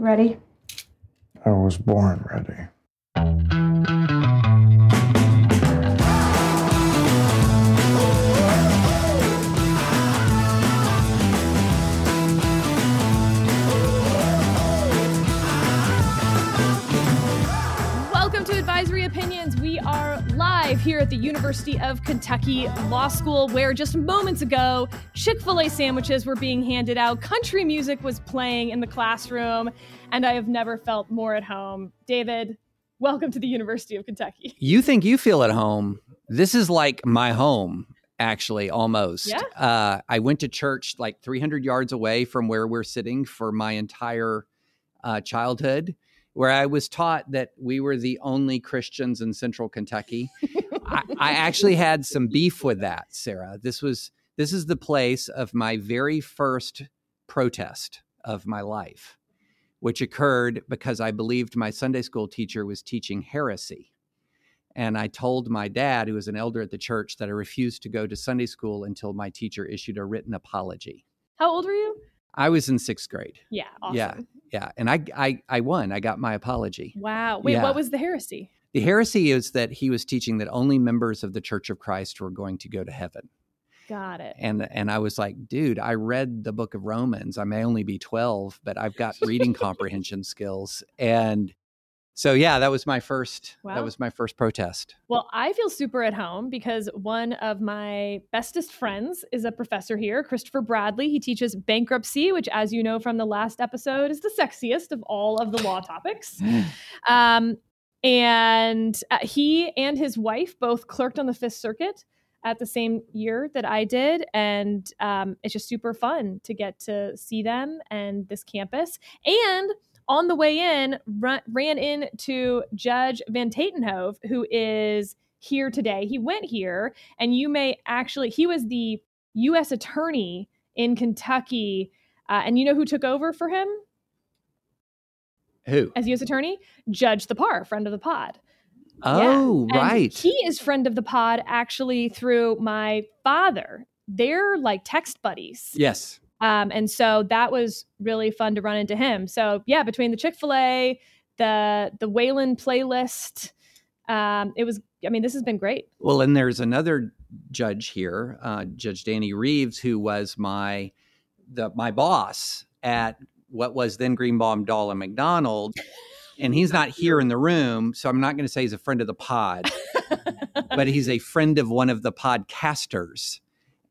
Ready? I was born ready. Here at the University of Kentucky Law School, where just moments ago, Chick-fil-A sandwiches were being handed out, country music was playing in the classroom, and I have never felt more at home. David, welcome to the University of Kentucky. You think you feel at home. This is like my home, actually, almost. Yeah. I went to church like 300 yards away from where we're sitting for my entire childhood, where I was taught that we were the only Christians in Central Kentucky. I actually had some beef with that, Sarah. This is the place of my very first protest of my life, which occurred because I believed my Sunday school teacher was teaching heresy. And I told my dad, who was an elder at the church, that I refused to go to Sunday school until my teacher issued a written apology. How old were you? I was in sixth grade. Yeah. Awesome. Yeah. And I won. I got my apology. Wow. Wait, yeah. What was the heresy? The heresy is that he was teaching that only members of the Church of Christ were going to go to heaven. Got it. And I was like, dude, I read the book of Romans. I may only be 12, but I've got reading comprehension skills. And so, yeah, that was my first protest. Well, I feel super at home because one of my bestest friends is a professor here, Christopher Bradley. He teaches bankruptcy, which, as you know from the last episode, is the sexiest of all of the law topics. And he and his wife both clerked on the Fifth Circuit at the same year that I did. And it's just super fun to get to see them and this campus. And on the way in, ran into Judge Van Tatenhove, who is here today. He went here, and he was the U.S. attorney in Kentucky. And you know who took over for him? Who? As U.S. attorney? Judge the Parr, friend of the pod. Oh, yeah. Right. He is friend of the pod actually through my father. They're like text buddies. Yes. And so that was really fun to run into him. So yeah, between the Chick-fil-A, the Waylon playlist, this has been great. Well, and there's another judge here, Judge Danny Reeves, who was my boss at what was then Greenbaum, Doll and McDonald, and he's not here in the room, so I'm not going to say he's a friend of the pod, but he's a friend of one of the podcasters.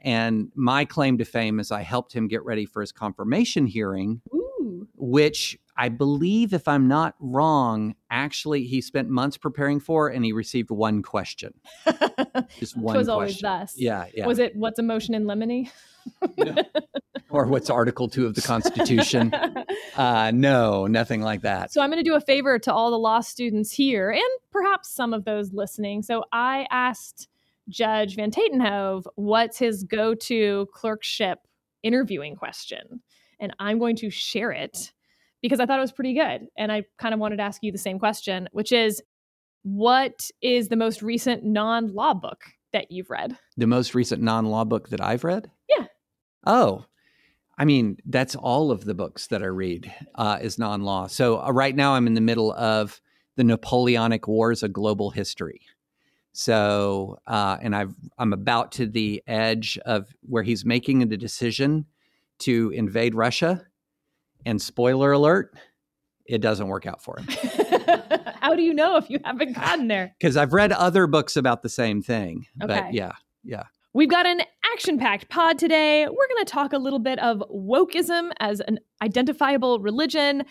And my claim to fame is I helped him get ready for his confirmation hearing, Ooh. Which I believe, if I'm not wrong, actually he spent months preparing for, and he received one question. Just one question. It was always thus. Yeah. Was it what's a motion in limine? No. Or what's Article 2 of the Constitution? No, nothing like that. So I'm going to do a favor to all the law students here and perhaps some of those listening. So I asked Judge Van Tatenhove, what's his go-to clerkship interviewing question? And I'm going to share it because I thought it was pretty good. And I kind of wanted to ask you the same question, which is, what is the most recent non-law book that you've read? The most recent non-law book that I've read? Yeah. Oh, I mean, that's all of the books that I read is non-law. So right now I'm in the middle of the Napoleonic Wars, A Global History. So, and I'm about to the edge of where he's making the decision to invade Russia, and spoiler alert, it doesn't work out for him. How do you know if you haven't gotten there? Because I've read other books about the same thing, but yeah. We've got an action-packed pod today. We're going to talk a little bit of wokeism as an identifiable religion,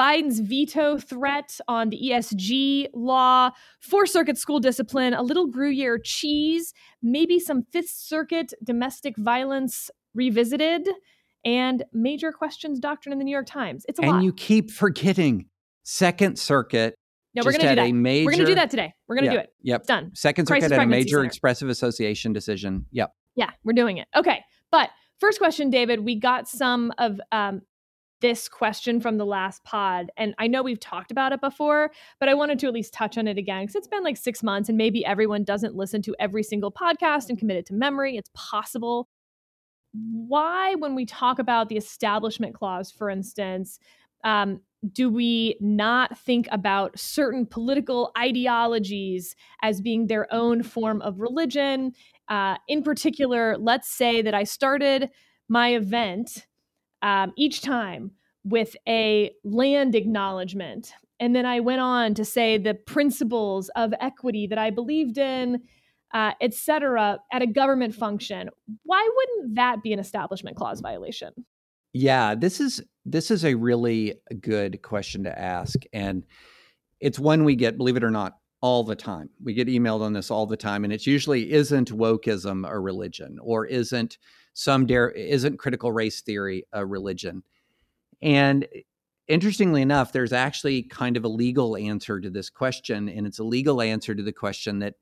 Biden's veto threat on the ESG law, Fourth Circuit school discipline, a little Gruyère cheese, maybe some Fifth Circuit domestic violence revisited, and major questions doctrine in the New York Times. It's a lot. And you keep forgetting Second Circuit. No, we're going to do that. We're going to do that today. We're going to do it. Yep. It's done. Second Circuit had a major expressive association decision. Yep. Yeah, we're doing it. Okay. But first question, David, we got some of this question from the last pod. And I know we've talked about it before, but I wanted to at least touch on it again because it's been like 6 months and maybe everyone doesn't listen to every single podcast and commit it to memory. It's possible. Why, when we talk about the Establishment Clause, for instance, do we not think about certain political ideologies as being their own form of religion? In particular, let's say that I started my event each time with a land acknowledgement. And then I went on to say the principles of equity that I believed in, et cetera, at a government function. Why wouldn't that be an Establishment Clause violation? Yeah, this is a really good question to ask. And it's one we get, believe it or not, all the time. We get emailed on this all the time. And it usually isn't wokeism a religion, or isn't critical race theory a religion. And interestingly enough, there's actually kind of a legal answer to this question. And it's a legal answer to the question that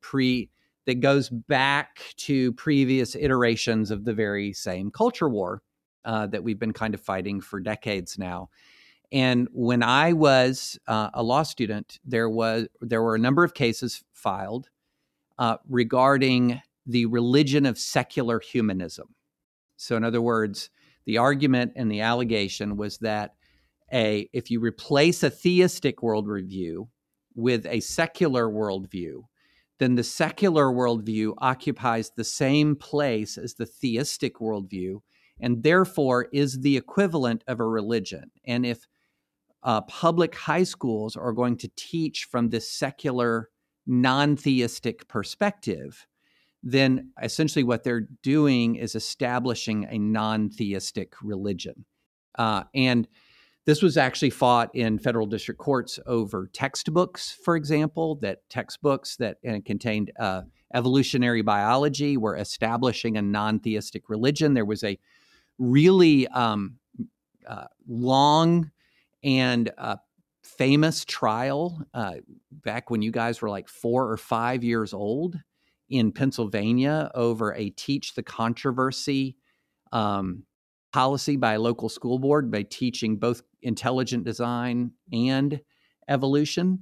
goes back to previous iterations of the very same culture war that we've been kind of fighting for decades now. And when I was a law student, there were a number of cases filed regarding the religion of secular humanism. So in other words, the argument and the allegation was that if you replace a theistic worldview with a secular worldview, then the secular worldview occupies the same place as the theistic worldview, and therefore is the equivalent of a religion. And if public high schools are going to teach from this secular, non-theistic perspective, then essentially what they're doing is establishing a non-theistic religion. And this was actually fought in federal district courts over textbooks, for example, that contained evolutionary biology were establishing a non-theistic religion. There was a really long and famous trial back when you guys were like 4 or 5 years old in Pennsylvania over a Teach the Controversy policy by a local school board by teaching both intelligent design and evolution.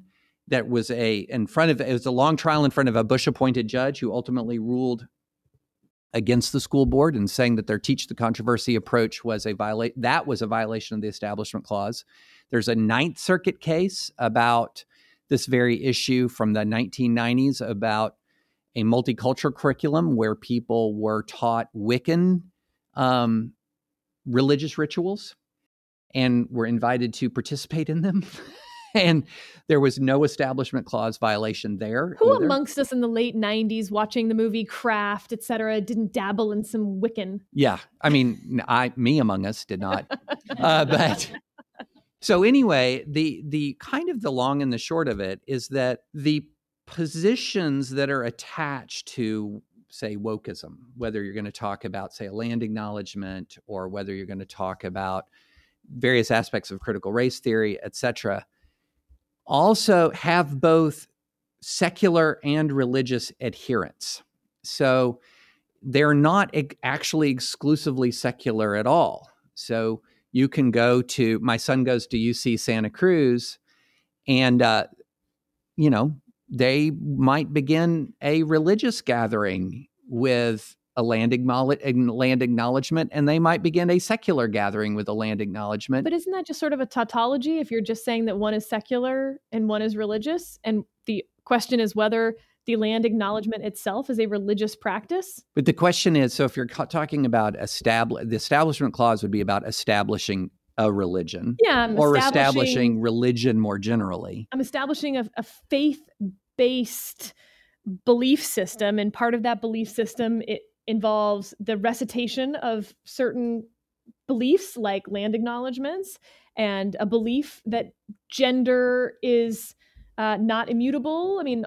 That was it was a long trial in front of a Bush-appointed judge who ultimately ruled against the school board and saying that their Teach the Controversy approach was a violation of the Establishment Clause. There's a Ninth Circuit case about this very issue from the 1990s about a multicultural curriculum where people were taught Wiccan religious rituals and were invited to participate in them. And there was no Establishment Clause violation there. Who either amongst us in the late 90s watching the movie Craft, et cetera, didn't dabble in some Wiccan? Yeah. I mean, me among us did not. But so anyway, the kind of the long and the short of it is that the positions that are attached to, say, wokeism, whether you're going to talk about, say, a land acknowledgement or whether you're going to talk about various aspects of critical race theory, et cetera, also have both secular and religious adherents. So they're not actually exclusively secular at all. So you can go to, my son goes to UC Santa Cruz and, they might begin a religious gathering with a land acknowledgement, and they might begin a secular gathering with a land acknowledgement. But isn't that just sort of a tautology if you're just saying that one is secular and one is religious? And the question is whether the land acknowledgement itself is a religious practice? But the question is, so if you're talking about the Establishment Clause would be about establishing a religion, or establishing religion more generally. I'm establishing a faith-based belief system, and part of that belief system it involves the recitation of certain beliefs like land acknowledgements and a belief that gender is not immutable. I mean,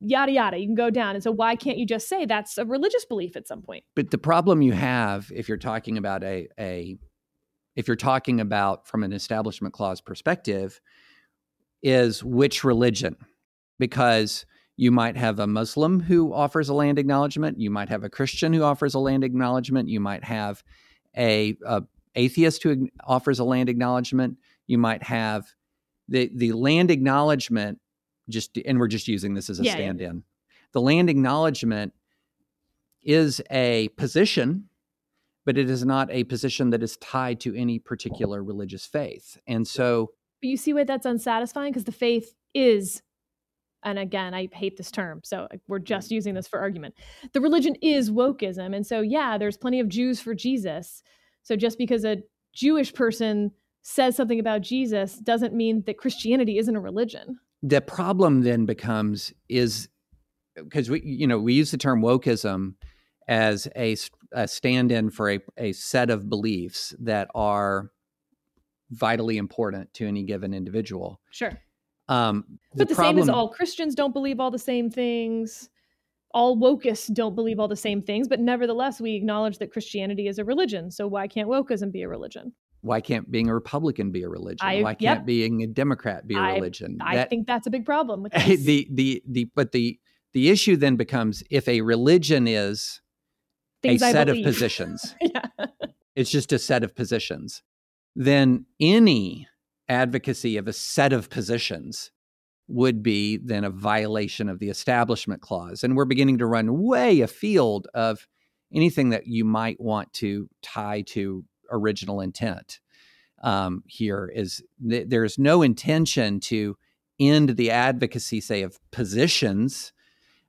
yada, yada, you can go down. And so why can't you just say that's a religious belief at some point? But the problem you have if you're talking about if you're talking about from an Establishment Clause perspective, is which religion? Because you might have a Muslim who offers a land acknowledgement. You might have a Christian who offers a land acknowledgement. You might have a atheist who offers a land acknowledgement. You might have the land acknowledgement, and we're just using this as a stand-in. Yeah. The land acknowledgement is a position but it is not a position that is tied to any particular religious faith. And so... But you see why that's unsatisfying? Because the faith is, and again, I hate this term, so we're just using this for argument. The religion is wokeism. And so, yeah, there's plenty of Jews for Jesus. So just because a Jewish person says something about Jesus doesn't mean that Christianity isn't a religion. The problem then becomes is, because we use the term wokeism as a stand-in for a set of beliefs that are vitally important to any given individual. Sure. But the same as all Christians don't believe all the same things. All wokists don't believe all the same things, but nevertheless, we acknowledge that Christianity is a religion. So why can't wokeism be a religion? Why can't being a Republican be a religion? Why can't being a Democrat be a religion? I think that's a big problem with this. The issue then becomes, if a religion is things a set of positions, yeah. It's just a set of positions, then any advocacy of a set of positions would be then a violation of the Establishment Clause. And we're beginning to run way afield of anything that you might want to tie to original intent. Here is there's no intention to end the advocacy, say, of positions.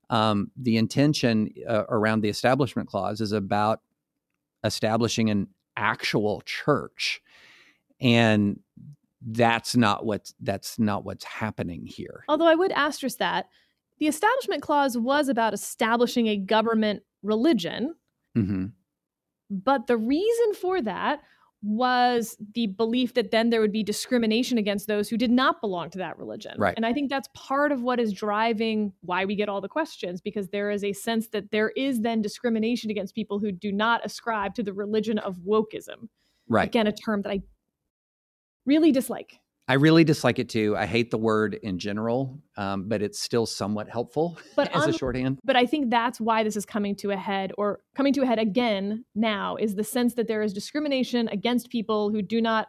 The intention around the Establishment Clause is about establishing an actual church, and that's not what's happening here. Although I would asterisk that the Establishment Clause was about establishing a government religion, mm-hmm. But the reason for that was the belief that then there would be discrimination against those who did not belong to that religion. Right. And I think that's part of what is driving why we get all the questions, because there is a sense that there is then discrimination against people who do not ascribe to the religion of wokeism. Right. Again, a term that I really dislike. I really dislike it too. I hate the word in general, but it's still somewhat helpful as a shorthand. But I think that's why this is coming to a head again now, is the sense that there is discrimination against people who do not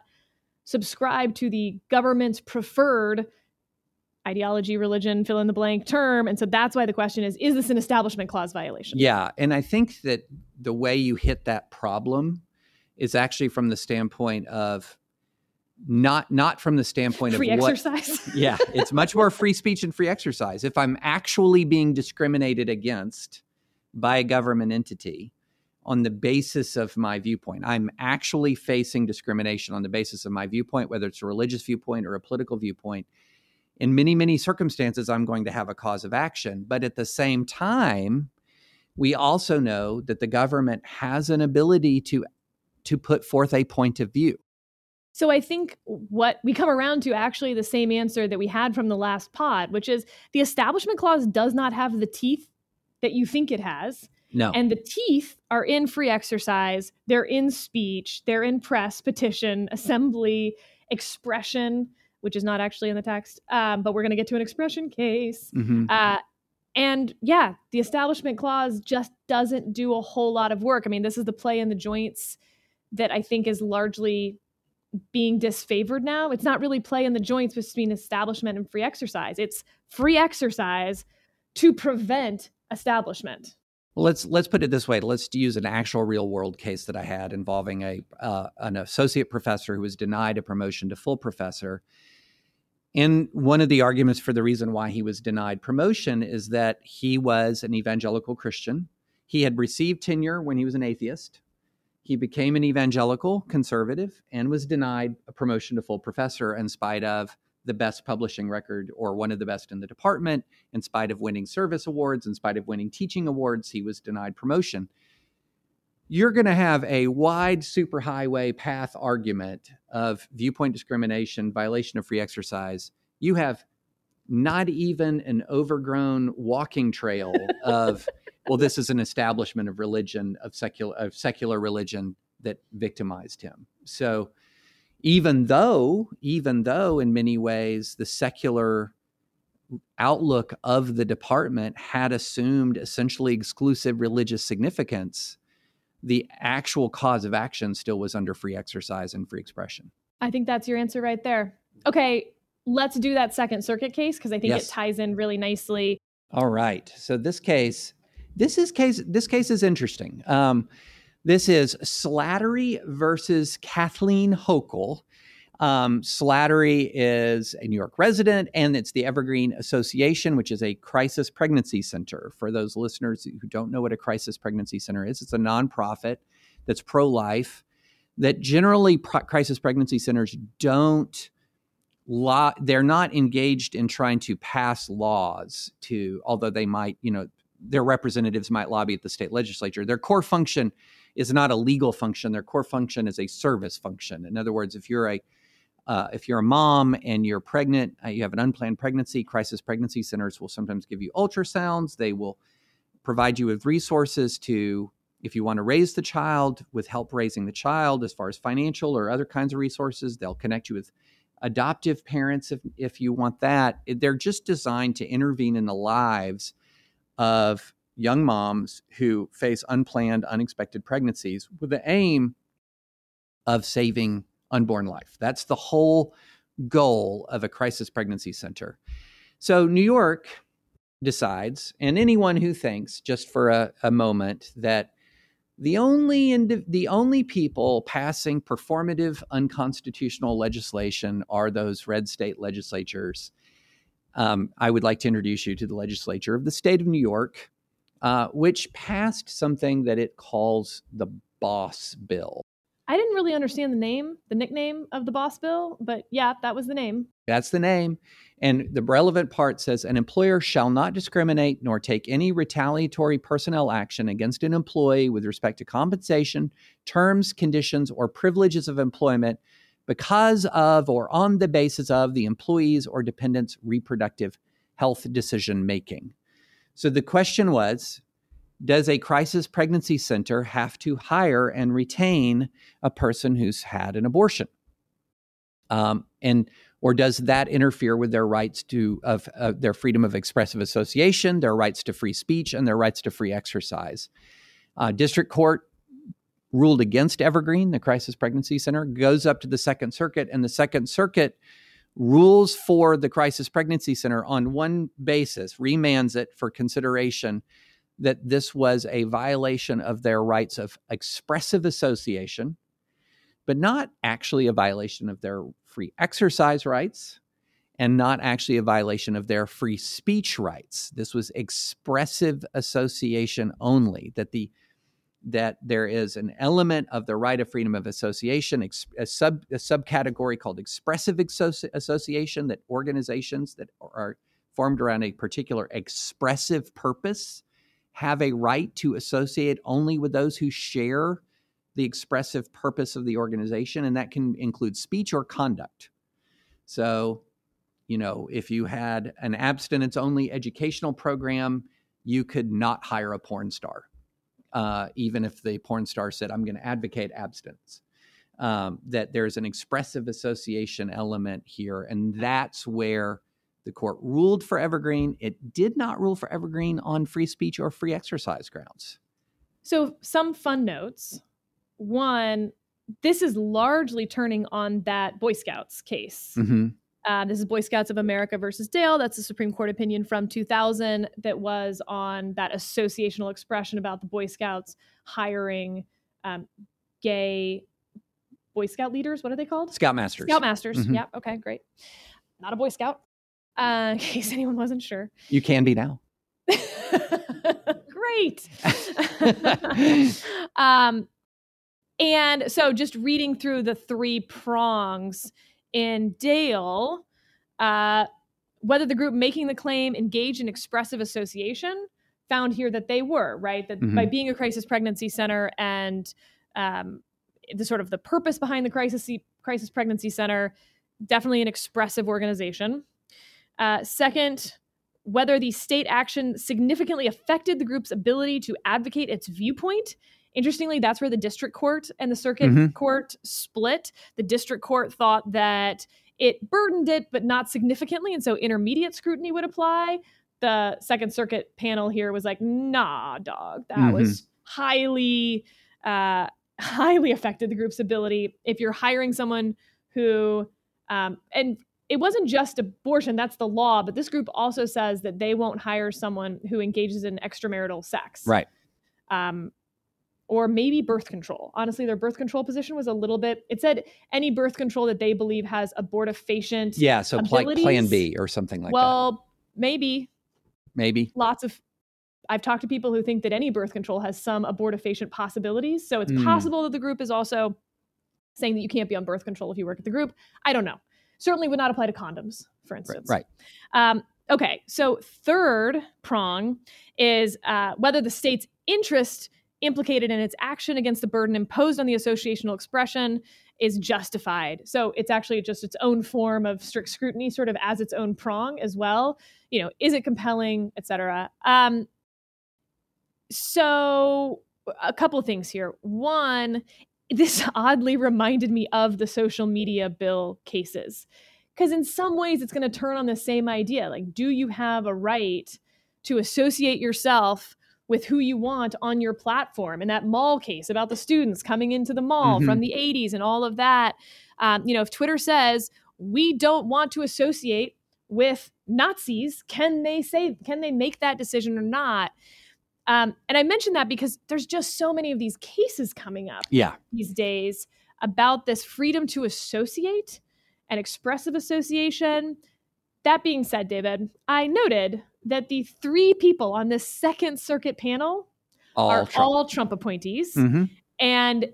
subscribe to the government's preferred ideology, religion, fill in the blank term. And so that's why the question is this an Establishment Clause violation? Yeah. And I think that the way you hit that problem is actually from the standpoint of Not from the standpoint free of what... Free exercise? Yeah, it's much more free speech and free exercise. If I'm actually being discriminated against by a government entity on the basis of my viewpoint, I'm actually facing discrimination on the basis of my viewpoint, whether it's a religious viewpoint or a political viewpoint. In many, many circumstances, I'm going to have a cause of action. But at the same time, we also know that the government has an ability to put forth a point of view. So I think what we come around to actually the same answer that we had from the last pod, which is the Establishment Clause does not have the teeth that you think it has. No. And the teeth are in free exercise. They're in speech. They're in press, petition, assembly, expression, which is not actually in the text, but we're going to get to an expression case. Mm-hmm. And the Establishment Clause just doesn't do a whole lot of work. I mean, this is the play in the joints that I think is largely being disfavored now. It's not really play in the joints between establishment and free exercise. It's free exercise to prevent establishment. Well, let's put it this way. Let's use an actual real world case that I had involving an associate professor who was denied a promotion to full professor. And one of the arguments for the reason why he was denied promotion is that he was an evangelical Christian. He had received tenure when he was an atheist. He became an evangelical conservative and was denied a promotion to full professor in spite of the best publishing record, or one of the best in the department, in spite of winning service awards, in spite of winning teaching awards, he was denied promotion. You're going to have a wide superhighway path argument of viewpoint discrimination, violation of free exercise. You have not even an overgrown walking trail of... Well, this is an establishment of religion, of secular religion that victimized him. So even though in many ways the secular outlook of the department had assumed essentially exclusive religious significance, the actual cause of action still was under free exercise and free expression. I think that's your answer right there. Okay, let's do that Second Circuit case, because I think It ties in really nicely. All right, so this case is interesting. This is Slattery versus Kathleen Hochul. Slattery is a New York resident, and it's the Evergreen Association, which is a crisis pregnancy center. For those listeners who don't know what a crisis pregnancy center is, it's a nonprofit that's pro-life, that generally crisis pregnancy centers don't, they're not engaged in trying to pass laws to, although they might, you know, their representatives might lobby at the state legislature. Their core function is not a legal function. Their core function is a service function. In other words, if you're a mom and you're pregnant, you have an unplanned pregnancy, crisis pregnancy centers will sometimes give you ultrasounds. They will provide you with resources to, if you want to raise the child, with help raising the child as far as financial or other kinds of resources. They'll connect you with adoptive parents if you want that. They're just designed to intervene in the lives of young moms who face unplanned, unexpected pregnancies with the aim of saving unborn life. That's the whole goal of a crisis pregnancy center. So New York decides, and anyone who thinks, just for a moment, that the only people passing performative unconstitutional legislation are those red state legislatures. I would like to introduce you to the legislature of the state of New York, which passed something that it calls the Boss Bill. I didn't really understand the name, the nickname of the Boss Bill, but yeah, that was the name. That's the name. And the relevant part says, an employer shall not discriminate nor take any retaliatory personnel action against an employee with respect to compensation, terms, conditions, or privileges of employment because of or on the basis of the employee's or dependent's reproductive health decision-making. So the question was, does a crisis pregnancy center have to hire and retain a person who's had an abortion? Or does that interfere with their rights to their freedom of expressive association, their rights to free speech, and their rights to free exercise? District court ruled against Evergreen, the crisis pregnancy center, goes up to the Second Circuit, and the Second Circuit rules for the crisis pregnancy center on one basis, remands it for consideration that this was a violation of their rights of expressive association, but not actually a violation of their free exercise rights, and not actually a violation of their free speech rights. This was expressive association only, that there is an element of the right of freedom of association, a subcategory called expressive association, that organizations that are formed around a particular expressive purpose have a right to associate only with those who share the expressive purpose of the organization, and that can include speech or conduct. So, you know, if you had an abstinence-only educational program, you could not hire a porn star, even if the porn star said, I'm going to advocate abstinence. That there's an expressive association element here, and that's where the court ruled for Evergreen. It did not rule for Evergreen on free speech or free exercise grounds. So some fun notes. One, this is largely turning on that Boy Scouts case. Mm-hmm. This is Boy Scouts of America versus Dale. That's a Supreme Court opinion from 2000 that was on that associational expression about the Boy Scouts hiring gay Boy Scout leaders. What are they called? Scoutmasters. Scoutmasters. Mm-hmm. Yeah. Okay, great. Not a Boy Scout, in case anyone wasn't sure. You can be now. Great. And so just reading through the three prongs in Dale, whether the group making the claim engaged in expressive association, found here that they were, right? That mm-hmm. by being a crisis pregnancy center and the sort of the purpose behind the crisis pregnancy center, definitely an expressive organization. Second, whether the state action significantly affected the group's ability to advocate its viewpoint. Interestingly, that's where the district court and the circuit mm-hmm. court split. The district court thought that it burdened it, but not significantly, and so intermediate scrutiny would apply. The Second Circuit panel here was like, nah, dog, that mm-hmm. was highly affected the group's ability. If you're hiring someone who, and it wasn't just abortion, that's the law, but this group also says that they won't hire someone who engages in extramarital sex. Right. or maybe birth control. Honestly, their birth control position was a little bit, it said any birth control that they believe has abortifacient yeah, so like Plan B or something like that. Well, maybe. I've talked to people who think that any birth control has some abortifacient possibilities. So it's possible that the group is also saying that you can't be on birth control if you work at the group. I don't know. Certainly would not apply to condoms, for instance. Right. Okay. So third prong is whether the state's interest implicated in its action against the burden imposed on the associational expression is justified. So it's actually just its own form of strict scrutiny, sort of as its own prong as well. You know, is it compelling, et cetera? So a couple of things here. One, this oddly reminded me of the social media bill cases, because in some ways it's going to turn on the same idea. Like, do you have a right to associate yourself with who you want on your platform? In that mall case about the students coming into the mall from the 80s and all of that, you know, if Twitter says, we don't want to associate with Nazis, can they make that decision or not? And I mentioned that because there's just so many of these cases coming up these days about this freedom to associate and expressive association. That being said, David, I noted that the three people on this Second Circuit panel are all Trump appointees. And,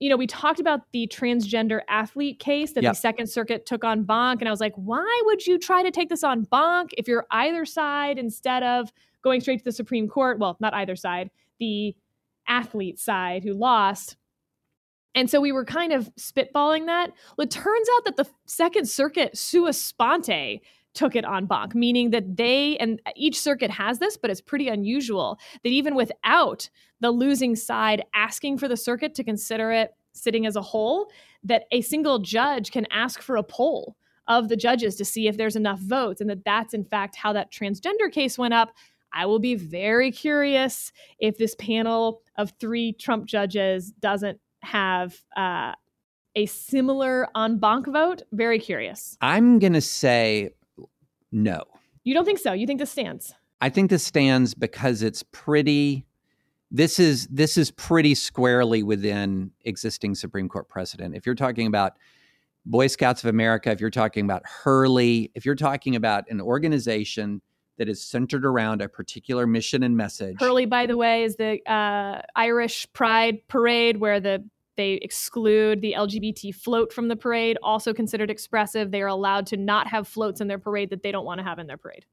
you know, we talked about the transgender athlete case that the Second Circuit took on bonk. And I was like, why would you try to take this on bonk if you're either side instead of going straight to the Supreme Court? Well, not either side, the athlete side who lost. And so we were kind of spitballing that. Well, it turns out that the Second Circuit sua sponte took it en banc, meaning that they, and each circuit has this, but it's pretty unusual, that even without the losing side asking for the circuit to consider it sitting as a whole, that a single judge can ask for a poll of the judges to see if there's enough votes, and that that's in fact how that transgender case went up. I will be very curious if this panel of three Trump judges doesn't have a similar en banc vote. Very curious. I'm going to say no. You don't think so? You think this stands? I think this stands because it's pretty, this is pretty squarely within existing Supreme Court precedent. If you're talking about Boy Scouts of America, if you're talking about Hurley, if you're talking about an organization that is centered around a particular mission and message. Hurley, by the way, is the Irish Pride Parade where they exclude the LGBT float from the parade, also considered expressive. They are allowed to not have floats in their parade that they don't want to have in their parade.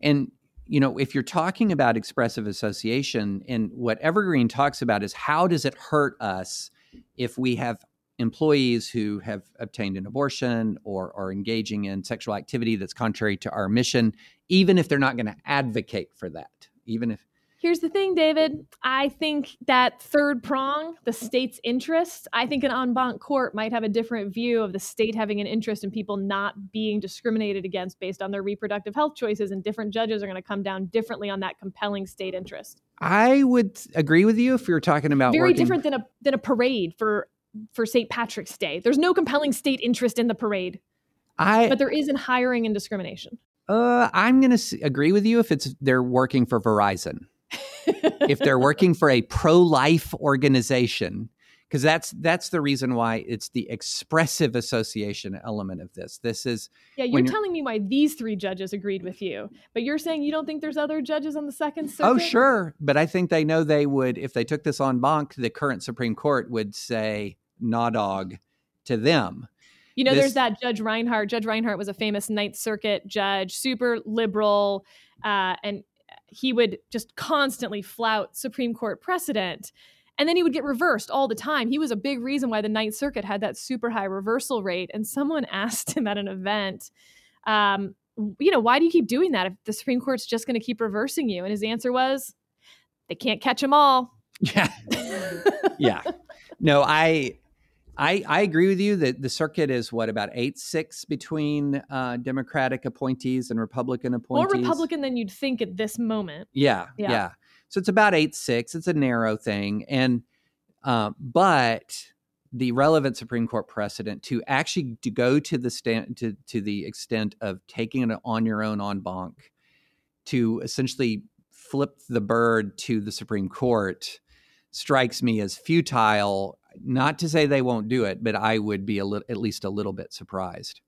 And, you know, if you're talking about expressive association, and what Evergreen talks about is how does it hurt us if we have employees who have obtained an abortion or are engaging in sexual activity that's contrary to our mission, even if they're not going to advocate for that, even if. Here's the thing, David. I think that third prong, the state's interest, I think an en banc court might have a different view of the state having an interest in people not being discriminated against based on their reproductive health choices, and different judges are going to come down differently on that compelling state interest. I would agree with you if you're talking about very different than a parade for St. Patrick's Day. There's no compelling state interest in the parade, but there is in hiring and discrimination. I'm going to agree with you if they're working for Verizon. If they're working for a pro-life organization, because that's the reason why it's the expressive association element of this. This is you're telling me why these three judges agreed with you, but you're saying you don't think there's other judges on the Second Circuit? Oh, sure. But I think they know they would, if they took this en banc, the current Supreme Court would say nah dog to them. You know, there's that Judge Reinhardt. Judge Reinhardt was a famous Ninth Circuit judge, super liberal, and he would just constantly flout Supreme Court precedent, and then he would get reversed all the time. He was a big reason why the Ninth Circuit had that super high reversal rate. And someone asked him at an event, you know, why do you keep doing that if the Supreme Court's just going to keep reversing you? And his answer was, they can't catch them all. Yeah. Yeah. No, I agree with you that the circuit is, what, about 8-6 between Democratic appointees and Republican appointees? More Republican than you'd think at this moment. Yeah. So it's about 8-6. It's a narrow thing. And but the relevant Supreme Court precedent to go to the to the extent of taking it on your own en banc, to essentially flip the bird to the Supreme Court strikes me as futile. Not to say they won't do it, but I would be at least a little bit surprised.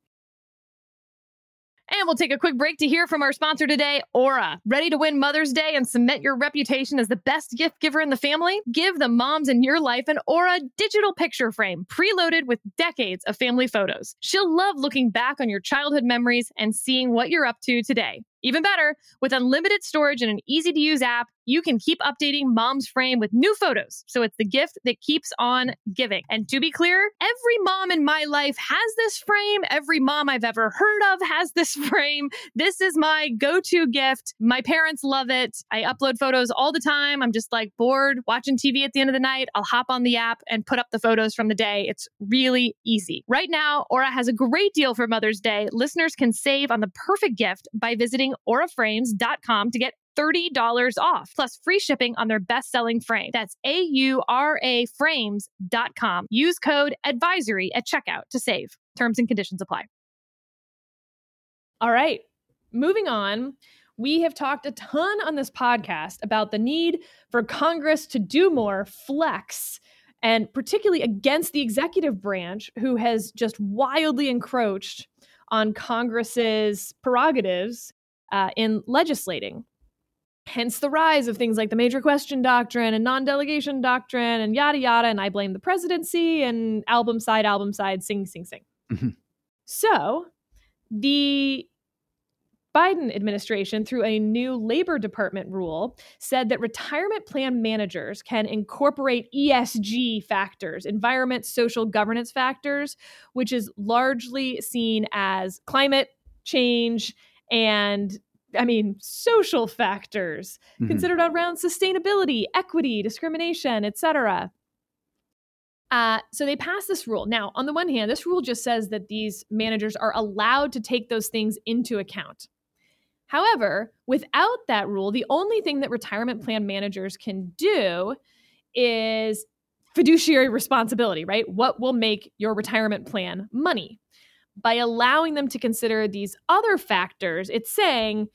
And we'll take a quick break to hear from our sponsor today, Aura. Ready to win Mother's Day and cement your reputation as the best gift giver in the family? Give the moms in your life an Aura digital picture frame preloaded with decades of family photos. She'll love looking back on your childhood memories and seeing what you're up to today. Even better, with unlimited storage and an easy-to-use app, you can keep updating Mom's frame with new photos. So it's the gift that keeps on giving. And to be clear, every mom in my life has this frame. Every mom I've ever heard of has this frame. This is my go-to gift. My parents love it. I upload photos all the time. I'm just like bored, watching TV at the end of the night. I'll hop on the app and put up the photos from the day. It's really easy. Right now, Aura has a great deal for Mother's Day. Listeners can save on the perfect gift by visiting AuraFrames.com to get $30 off, plus free shipping on their best-selling frame. That's AURA Frames.com. Use code ADVISORY at checkout to save. Terms and conditions apply. All right, moving on. We have talked a ton on this podcast about the need for Congress to do more, flex, and particularly against the executive branch, who has just wildly encroached on Congress's prerogatives in legislating. Hence the rise of things like the major question doctrine and non-delegation doctrine and yada, yada, and I blame the presidency and album side, sing, sing, sing. Mm-hmm. So the Biden administration, through a new Labor Department rule, said that retirement plan managers can incorporate ESG factors, environment, social governance factors, which is largely seen as climate change and, I mean, social factors considered around sustainability, equity, discrimination, etc. So they passed this rule. Now, on the one hand, this rule just says that these managers are allowed to take those things into account. However, without that rule, the only thing that retirement plan managers can do is fiduciary responsibility, right? What will make your retirement plan money? By allowing them to consider these other factors, it's saying, even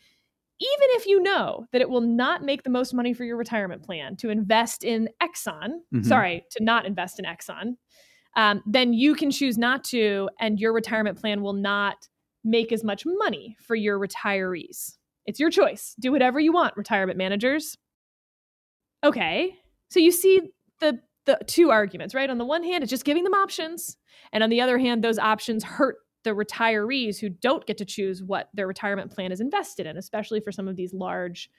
if you know that it will not make the most money for your retirement plan to invest in Exxon, to not invest in Exxon, then you can choose not to, and your retirement plan will not make as much money for your retirees. It's your choice. Do whatever you want, retirement managers. Okay. So you see the two arguments, right? On the one hand, it's just giving them options. And on the other hand, those options hurt the retirees who don't get to choose what their retirement plan is invested in, especially for some of these large,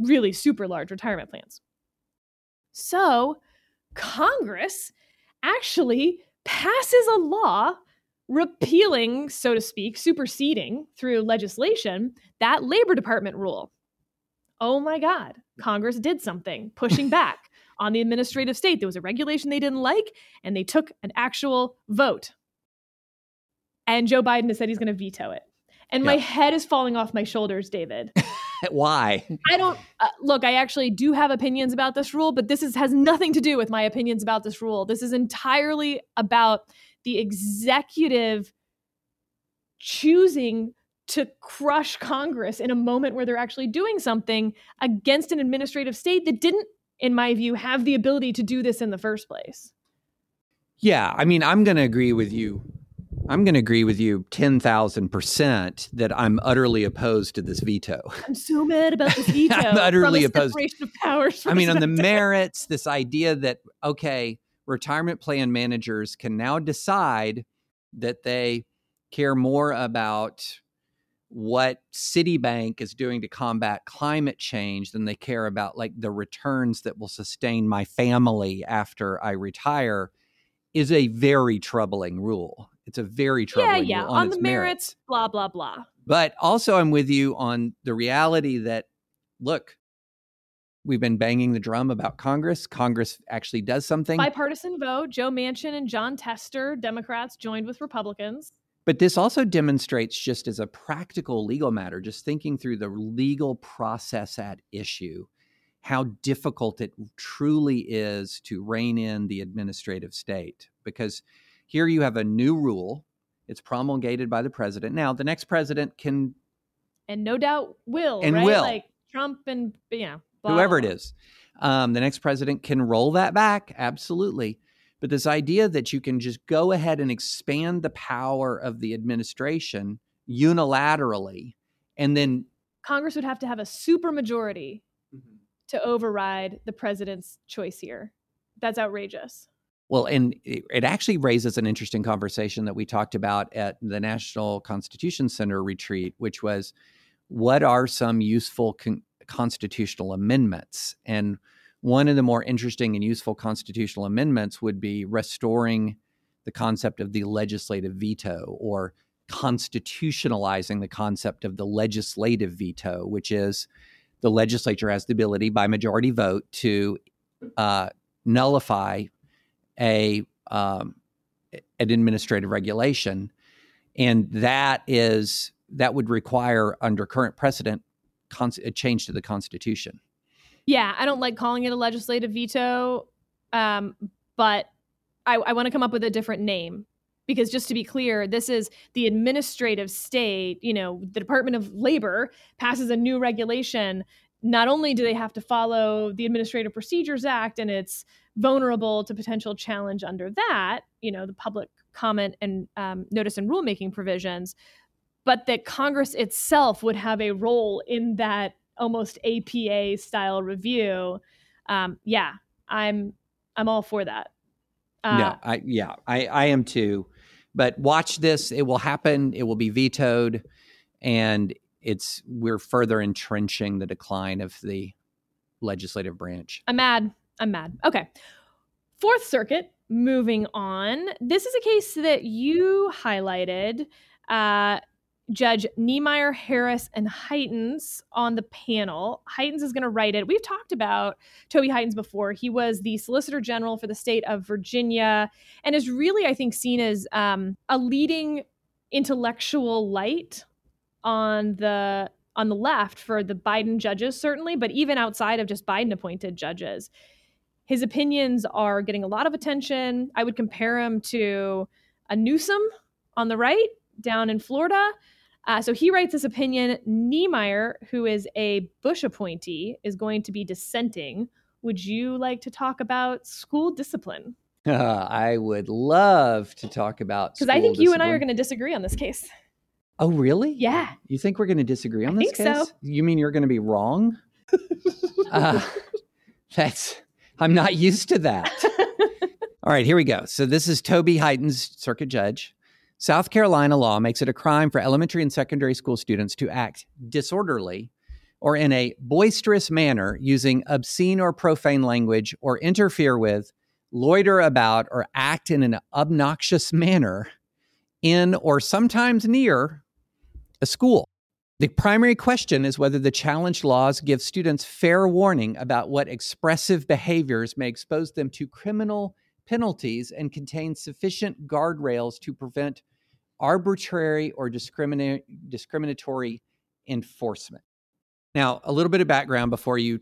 really super large retirement plans. So Congress actually passes a law repealing, so to speak, superseding through legislation, that Labor Department rule. Oh my God, Congress did something, pushing back on the administrative state. There was a regulation they didn't like, and they took an actual vote. And Joe Biden has said he's going to veto it. And my head is falling off my shoulders, David. Why? I don't look, I actually do have opinions about this rule, but this has nothing to do with my opinions about this rule. This is entirely about the executive choosing to crush Congress in a moment where they're actually doing something against an administrative state that didn't, in my view, have the ability to do this in the first place. Yeah, I mean, I'm going to agree with you. I'm going to agree with you 10,000% that I'm utterly opposed to this veto. I'm so mad about this veto. I'm utterly opposed. Separation of powers. I mean, on the merits, this idea that, okay, retirement plan managers can now decide that they care more about what Citibank is doing to combat climate change than they care about, like, the returns that will sustain my family after I retire, is a very troubling rule. It's a very troubling rule on its the merits, blah, blah, blah. But also I'm with you on the reality that, look, we've been banging the drum about Congress. Congress actually does something. Bipartisan vote. Joe Manchin and John Tester, Democrats, joined with Republicans. But this also demonstrates, just as a practical legal matter, just thinking through the legal process at issue, how difficult it truly is to rein in the administrative state. Because here you have a new rule. It's promulgated by the president. Now, the next president can... And no doubt will, right? Like Trump and, whoever it is. The next president can roll that back. Absolutely. But this idea that you can just go ahead and expand the power of the administration unilaterally, and then Congress would have to have a supermajority mm-hmm. to override the president's choice here. That's outrageous. Well, and it actually raises an interesting conversation that we talked about at the National Constitution Center retreat, which was, what are some useful constitutional amendments? And one of the more interesting and useful constitutional amendments would be restoring the concept of the legislative veto, or constitutionalizing the concept of the legislative veto, which is the legislature has the ability by majority vote to nullify an administrative regulation. And that would require, under current precedent, a change to the Constitution. Yeah, I don't like calling it a legislative veto, but I want to come up with a different name. Because just to be clear, this is the administrative state. You know, the Department of Labor passes a new regulation. Not only do they have to follow the Administrative Procedures Act, and it's vulnerable to potential challenge under that, you know, the public comment and notice and rulemaking provisions, but that Congress itself would have a role in that almost APA style review. I'm all for that. I am too. But watch this. It will happen. It will be vetoed. And we're further entrenching the decline of the legislative branch. I'm mad. Okay. Fourth Circuit, moving on. This is a case that you highlighted. Judge Niemeyer, Harris, and Heytens on the panel. Heytens is going to write it. We've talked about Toby Heytens before. He was the Solicitor General for the state of Virginia and is really, I think, seen as a leading intellectual light on the left for the Biden judges, certainly, but even outside of just Biden-appointed judges. His opinions are getting a lot of attention. I would compare him to a Newsom on the right down in Florida. So he writes this opinion. Niemeyer, who is a Bush appointee, is going to be dissenting. Would you like to talk about school discipline? I would love to talk about school discipline. Because I think you and I are going to disagree on this case. Oh, really? Yeah. You think we're going to disagree on this case? I think so. You mean you're going to be wrong? I'm not used to that. All right, here we go. So this is Toby Heytens, circuit judge. South Carolina law makes it a crime for elementary and secondary school students to act disorderly or in a boisterous manner using obscene or profane language, or interfere with, loiter about, or act in an obnoxious manner in or sometimes near a school. The primary question is whether the challenged laws give students fair warning about what expressive behaviors may expose them to criminal penalties and contain sufficient guardrails to prevent arbitrary or discriminatory enforcement. Now, a little bit of background before you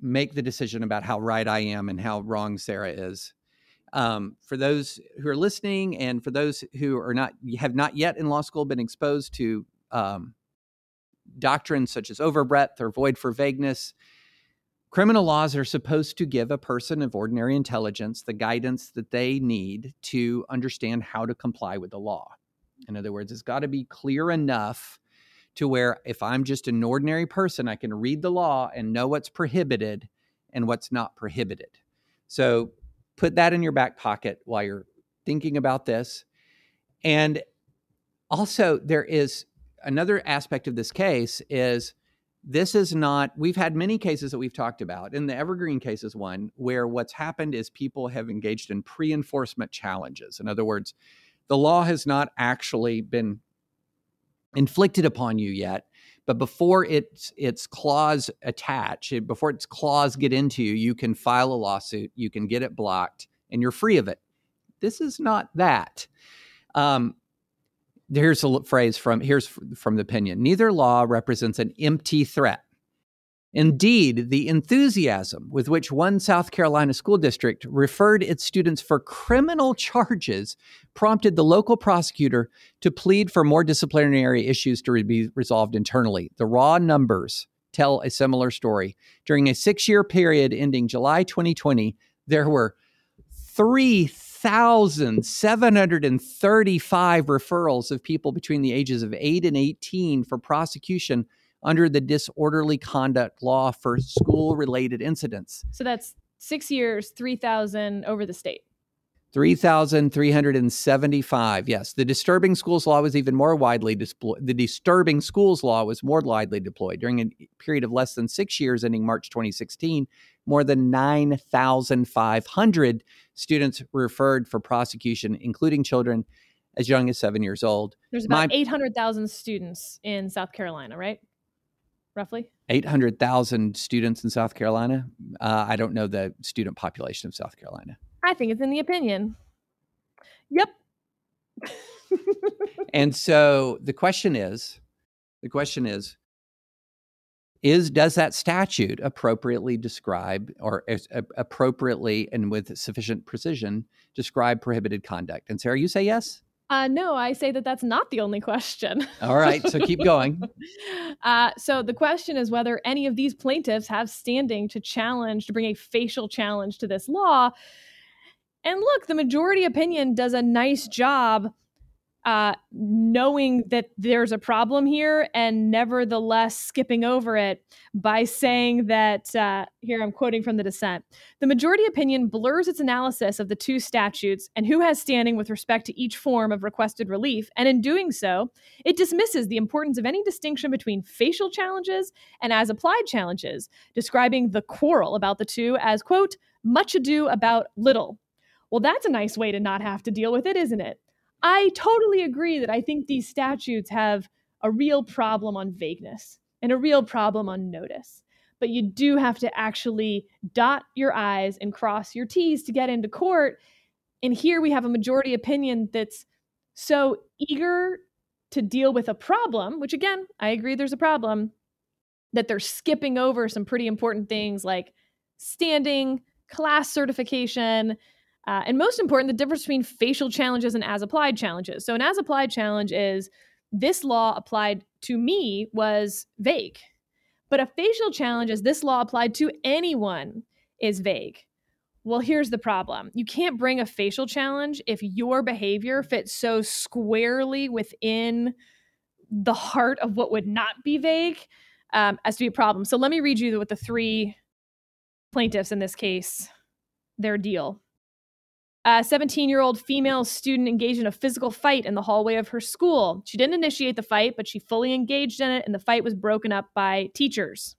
make the decision about how right I am and how wrong Sarah is. For those who are listening, and for those who have not yet in law school been exposed to doctrines such as overbreadth or void for vagueness, criminal laws are supposed to give a person of ordinary intelligence the guidance that they need to understand how to comply with the law. In other words, it's got to be clear enough to where if I'm just an ordinary person, I can read the law and know what's prohibited and what's not prohibited. So put that in your back pocket while you're thinking about this. And also, there is another aspect of this case is, this is not, we've had many cases that we've talked about, and the Evergreen case is one, where what's happened is people have engaged in pre-enforcement challenges. In other words, the law has not actually been inflicted upon you yet, but before its claws attach, before its claws get into you, you can file a lawsuit, you can get it blocked, and you're free of it. This is not that. Here's a phrase from the opinion. Neither law represents an empty threat. Indeed, the enthusiasm with which one South Carolina school district referred its students for criminal charges prompted the local prosecutor to plead for more disciplinary issues to be resolved internally. The raw numbers tell a similar story. During a 6-year period ending July 2020, there were 3,735 referrals of people between the ages of 8 and 18 for prosecution under the disorderly conduct law for school-related incidents. So that's 6 years, 3,000 over the state. 3,375, yes. The disturbing schools law was even more widely deployed. The disturbing schools law was more widely deployed. During a period of less than 6 years, ending March 2016, more than 9,500 students were referred for prosecution, including children as young as 7 years old. There's about 800,000 students in South Carolina, right? Roughly? 800,000 students in South Carolina. I don't know the student population of South Carolina. I think it's in the opinion. Yep. And so the question is, does that statute appropriately describe or appropriately and with sufficient precision describe prohibited conduct? And Sarah, you say yes? No, I say that that's not the only question. All right. So keep going. So the question is whether any of these plaintiffs have standing to bring a facial challenge to this law. And look, the majority opinion does a nice job knowing that there's a problem here and nevertheless skipping over it by saying that, here I'm quoting from the dissent, the majority opinion blurs its analysis of the two statutes and who has standing with respect to each form of requested relief. And in doing so, it dismisses the importance of any distinction between facial challenges and as applied challenges, describing the quarrel about the two as, quote, much ado about little. Well, that's a nice way to not have to deal with it, isn't it? I totally agree that I think these statutes have a real problem on vagueness and a real problem on notice. But you do have to actually dot your I's and cross your T's to get into court. And here we have a majority opinion that's so eager to deal with a problem, which again, I agree there's a problem, that they're skipping over some pretty important things like standing, class certification, and most important, the difference between facial challenges and as-applied challenges. So an as-applied challenge is this law applied to me was vague, but a facial challenge is this law applied to anyone is vague. Well, here's the problem. You can't bring a facial challenge if your behavior fits so squarely within the heart of what would not be vague as to be a problem. So let me read you what the three plaintiffs in this case, their deal. A 17-year-old female student engaged in a physical fight in the hallway of her school. She didn't initiate the fight, but she fully engaged in it, and the fight was broken up by teachers.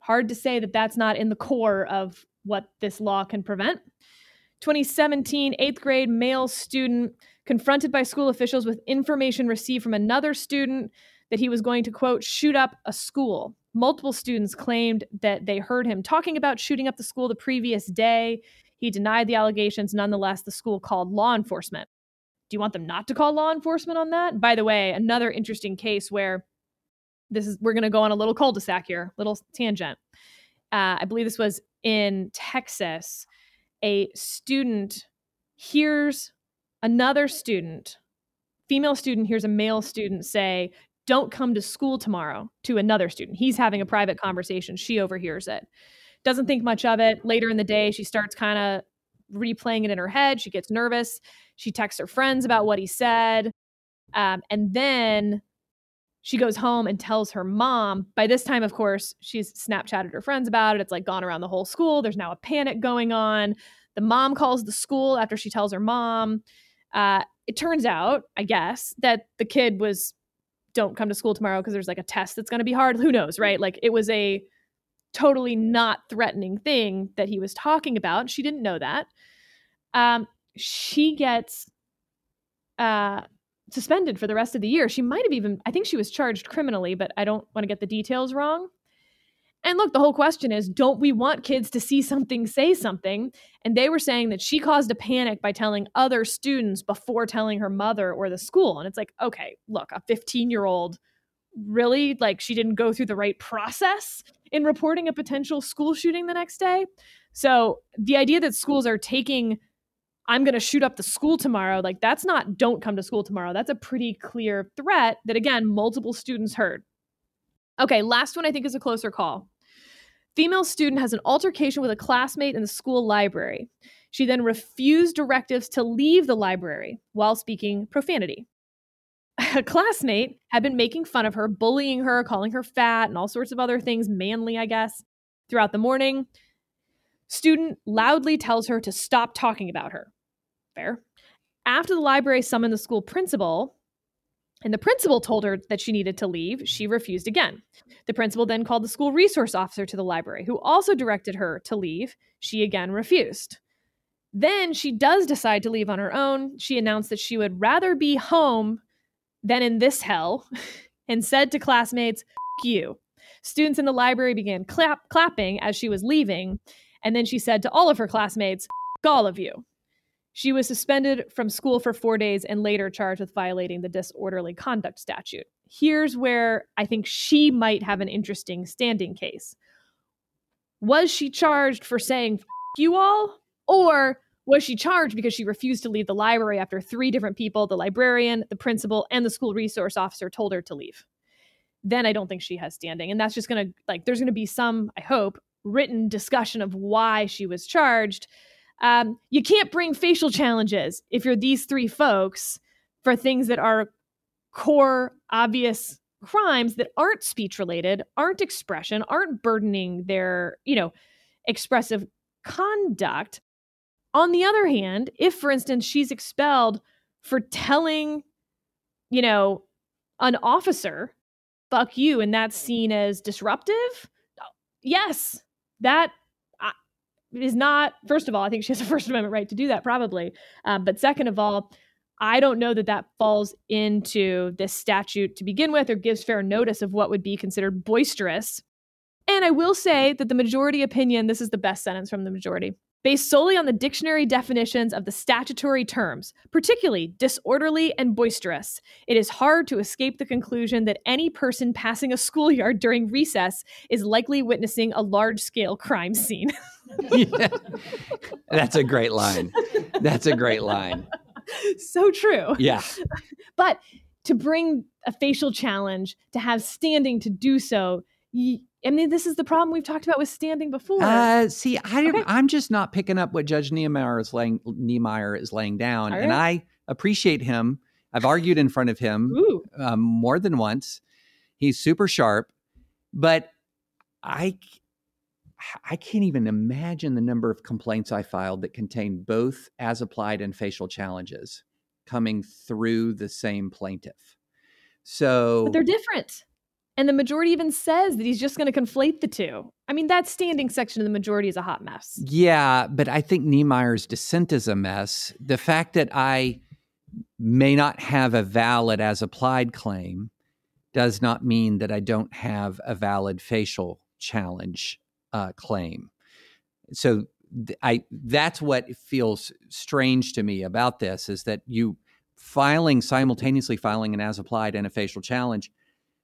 Hard to say that that's not in the core of what this law can prevent. 2017, 8th grade male student confronted by school officials with information received from another student that he was going to, quote, shoot up a school. Multiple students claimed that they heard him talking about shooting up the school the previous day. He denied the allegations. Nonetheless, the school called law enforcement. Do you want them not to call law enforcement on that? By the way, another interesting case where we're going to go on a little cul-de-sac here, little tangent. I believe this was in Texas. A student hears another student, female student hears a male student say, don't come to school tomorrow to another student. He's having a private conversation. She overhears it. Doesn't think much of it. Later in the day, she starts kind of replaying it in her head. She gets nervous. She texts her friends about what he said. And then she goes home and tells her mom. By this time, of course, she's Snapchatted her friends about it. It's like gone around the whole school. There's now a panic going on. The mom calls the school after she tells her mom. It turns out, I guess, that the kid was don't come to school tomorrow because there's like a test that's going to be hard. Who knows, right? Like it was a totally not threatening thing that he was talking about. She didn't know that. She gets suspended for the rest of the year. She might have even, I think she was charged criminally, but I don't want to get the details wrong. And look, the whole question is, don't we want kids to see something, say something? And they were saying that she caused a panic by telling other students before telling her mother or the school. And it's like, okay, look, a 15-year-old, really? Like she didn't go through the right process in reporting a potential school shooting the next day? So the idea that schools are taking, I'm going to shoot up the school tomorrow, like that's not don't come to school tomorrow. That's a pretty clear threat that, again, multiple students heard. Okay, last one I think is a closer call. Female student has an altercation with a classmate in the school library. She then refused directives to leave the library while speaking profanity. A classmate had been making fun of her, bullying her, calling her fat, and all sorts of other things, manly, I guess, throughout the morning. Student loudly tells her to stop talking about her. Fair. After the library summoned the school principal, and the principal told her that she needed to leave, she refused again. The principal then called the school resource officer to the library, who also directed her to leave. She again refused. Then she does decide to leave on her own. She announced that she would rather be home than in this hell, and said to classmates, "F you." Students in the library began clapping as she was leaving, and then she said to all of her classmates, "F all of you." She was suspended from school for 4 days and later charged with violating the disorderly conduct statute. Here's where I think she might have an interesting standing case. Was she charged for saying "F you all," or was she charged because she refused to leave the library after three different people, the librarian, the principal, and the school resource officer, told her to leave? Then I don't think she has standing. And that's just going to, like, there's going to be some, I hope, written discussion of why she was charged. You can't bring facial challenges if you're these three folks for things that are core, obvious crimes that aren't speech related, aren't expression, aren't burdening their, you know, expressive conduct. On the other hand, if, for instance, she's expelled for telling, you know, an officer, "Fuck you," and that's seen as disruptive, yes, that is not, first of all, I think she has a First Amendment right to do that, probably. But second of all, I don't know that that falls into this statute to begin with, or gives fair notice of what would be considered boisterous. And I will say that the majority opinion, this is the best sentence from the majority, based solely on the dictionary definitions of the statutory terms, particularly disorderly and boisterous, it is hard to escape the conclusion that any person passing a schoolyard during recess is likely witnessing a large-scale crime scene. Yeah. That's a great line. That's a great line. So true. Yeah. But to bring a facial challenge, to have standing to do so, I mean, this is the problem we've talked about with standing before. I'm just not picking up what Judge Niemeyer is laying down. Right. And I appreciate him. I've argued in front of him more than once. He's super sharp. But I can't even imagine the number of complaints I filed that contain both as applied and facial challenges coming through the same plaintiff. So, but they're different. And the majority even says that he's just going to conflate the two. I mean, that standing section of the majority is a hot mess. Yeah, but I think Niemeyer's dissent is a mess. The fact that I may not have a valid as applied claim does not mean that I don't have a valid facial challenge claim. So that's what feels strange to me about this, is that you simultaneously filing an as applied and a facial challenge.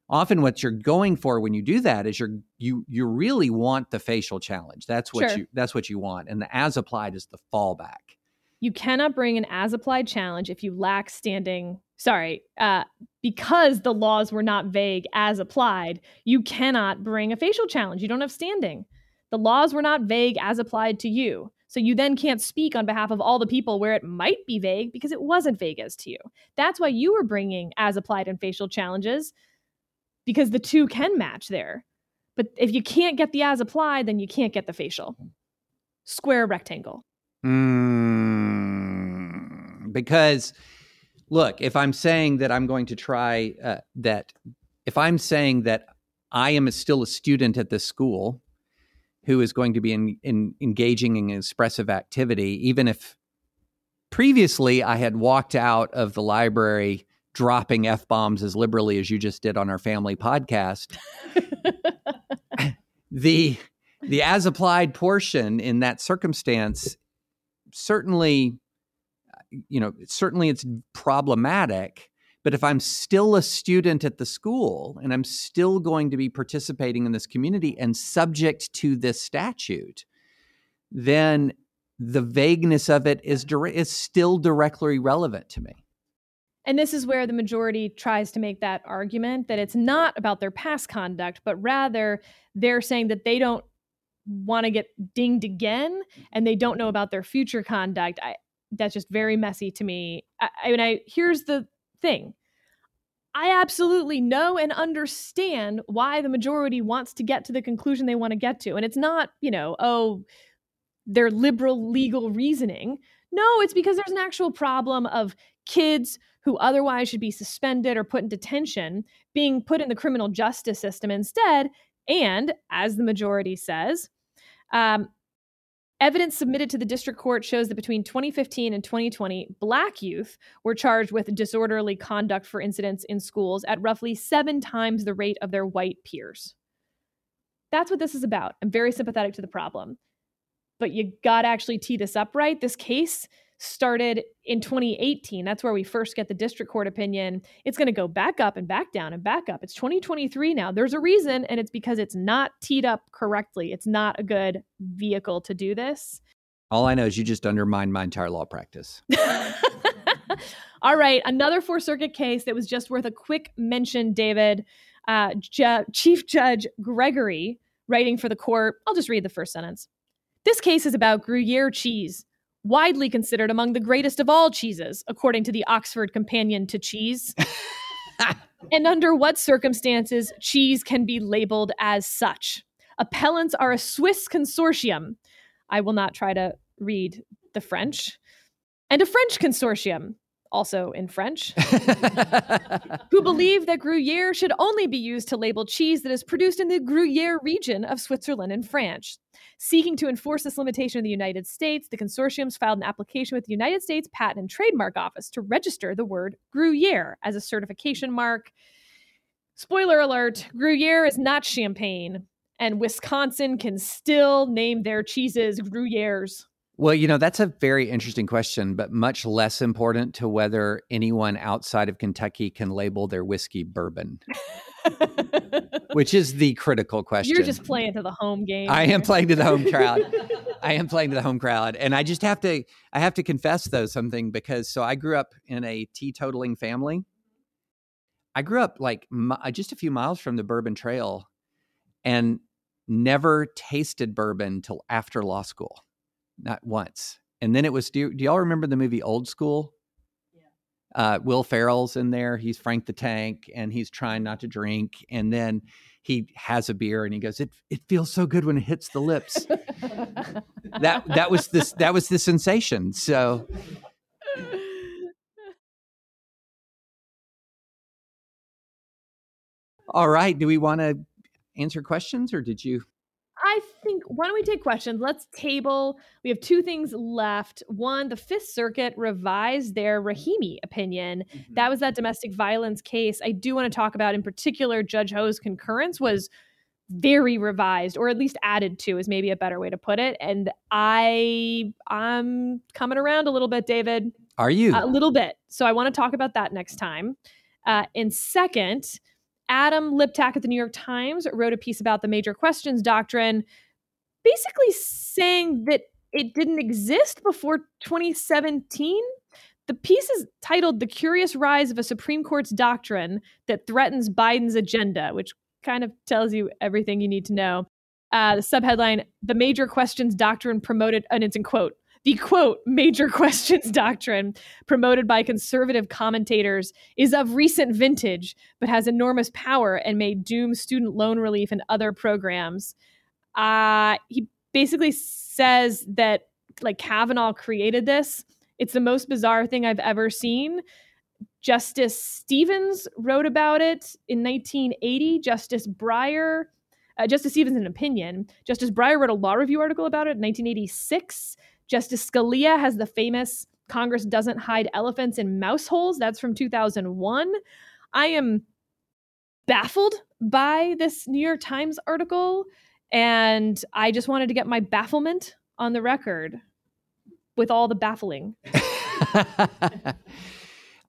Often what you're going for when you do that is you really want the facial challenge. That's what that's what you want. And the as applied is the fallback. You cannot bring an as applied challenge if you lack standing. Because the laws were not vague as applied, you cannot bring a facial challenge. You don't have standing. The laws were not vague as applied to you. So you then can't speak on behalf of all the people where it might be vague because it wasn't vague as to you. That's why you were bringing as applied and facial challenges, because the two can match there. But if you can't get the as applied, then you can't get the facial. Square rectangle. Because, look, if I'm saying that I'm going to try that, if I'm saying that I am still a student at this school who is going to be engaging in expressive activity, even if previously I had walked out of the library dropping F-bombs as liberally as you just did on our family podcast, the as applied portion in that circumstance, certainly it's problematic. But if I'm still a student at the school and I'm still going to be participating in this community and subject to this statute, then the vagueness of it is still directly relevant to me. And this is where the majority tries to make that argument that it's not about their past conduct, but rather they're saying that they don't want to get dinged again and they don't know about their future conduct. That's just very messy to me. I mean, here's the thing. I absolutely know and understand why the majority wants to get to the conclusion they want to get to. And it's not, their liberal legal reasoning. No, it's because there's an actual problem of kids who otherwise should be suspended or put in detention being put in the criminal justice system instead. And as the majority says, evidence submitted to the district court shows that between 2015 and 2020, Black youth were charged with disorderly conduct for incidents in schools at roughly 7 times the rate of their white peers. That's what this is about. I'm very sympathetic to the problem, but you got to actually tee this up right. This case started in 2018. That's where we first get the district court opinion. It's going to go back up and back down and back up. It's 2023 now. There's a reason, and it's because it's not teed up correctly. It's not a good vehicle to do this. All I know is you just undermined my entire law practice. All right. Another Fourth Circuit case that was just worth a quick mention, David. Chief Judge Gregory writing for the court. I'll just read the first sentence. This case is about Gruyère cheese, widely considered among the greatest of all cheeses, according to the Oxford Companion to Cheese, and under what circumstances cheese can be labeled as such. Appellants are a Swiss consortium. I will not try to read the French. And a French consortium, also in French, who believe that Gruyère should only be used to label cheese that is produced in the Gruyère region of Switzerland and France. Seeking to enforce this limitation in the United States, the consortiums filed an application with the United States Patent and Trademark Office to register the word Gruyère as a certification mark. Spoiler alert, Gruyère is not champagne, and Wisconsin can still name their cheeses Gruyères. Well, that's a very interesting question, but much less important to whether anyone outside of Kentucky can label their whiskey bourbon, which is the critical question. You're just playing to the home game. I am playing to the home crowd. And I just have to confess, though, something, because I grew up in a teetotaling family. I grew up just a few miles from the Bourbon Trail and never tasted bourbon till after law school. Not once. And then it was, do y'all remember the movie Old School? Yeah. Will Ferrell's in there. He's Frank the Tank, and he's trying not to drink. And then he has a beer and he goes, it feels so good when it hits the lips. that was the sensation. So all right. Do we want to answer questions, or did you? I think, why don't we take questions? Let's table. We have 2 things left. One, the Fifth Circuit revised their Rahimi opinion. Mm-hmm. That was that domestic violence case. I do want to talk about, in particular, Judge Ho's concurrence was very revised, or at least added to, is maybe a better way to put it. And I'm coming around a little bit, David. Are you? A little bit. So I want to talk about that next time. And second, Adam Liptak at the New York Times wrote a piece about the major questions doctrine, basically saying that it didn't exist before 2017. The piece is titled "The Curious Rise of a Supreme Court's Doctrine That Threatens Biden's Agenda," which kind of tells you everything you need to know. The subheadline, "The Major Questions Doctrine Promoted," and it's in quote, "The quote, major questions doctrine promoted by conservative commentators is of recent vintage, but has enormous power and may doom student loan relief and other programs." He basically says that Kavanaugh created this. It's the most bizarre thing I've ever seen. Justice Stevens wrote about it in 1980. Justice Stevens, an opinion. Justice Breyer wrote a law review article about it in 1986. Justice Scalia has the famous "Congress doesn't hide elephants in mouse holes." That's from 2001. I am baffled by this New York Times article, and I just wanted to get my bafflement on the record with all the baffling.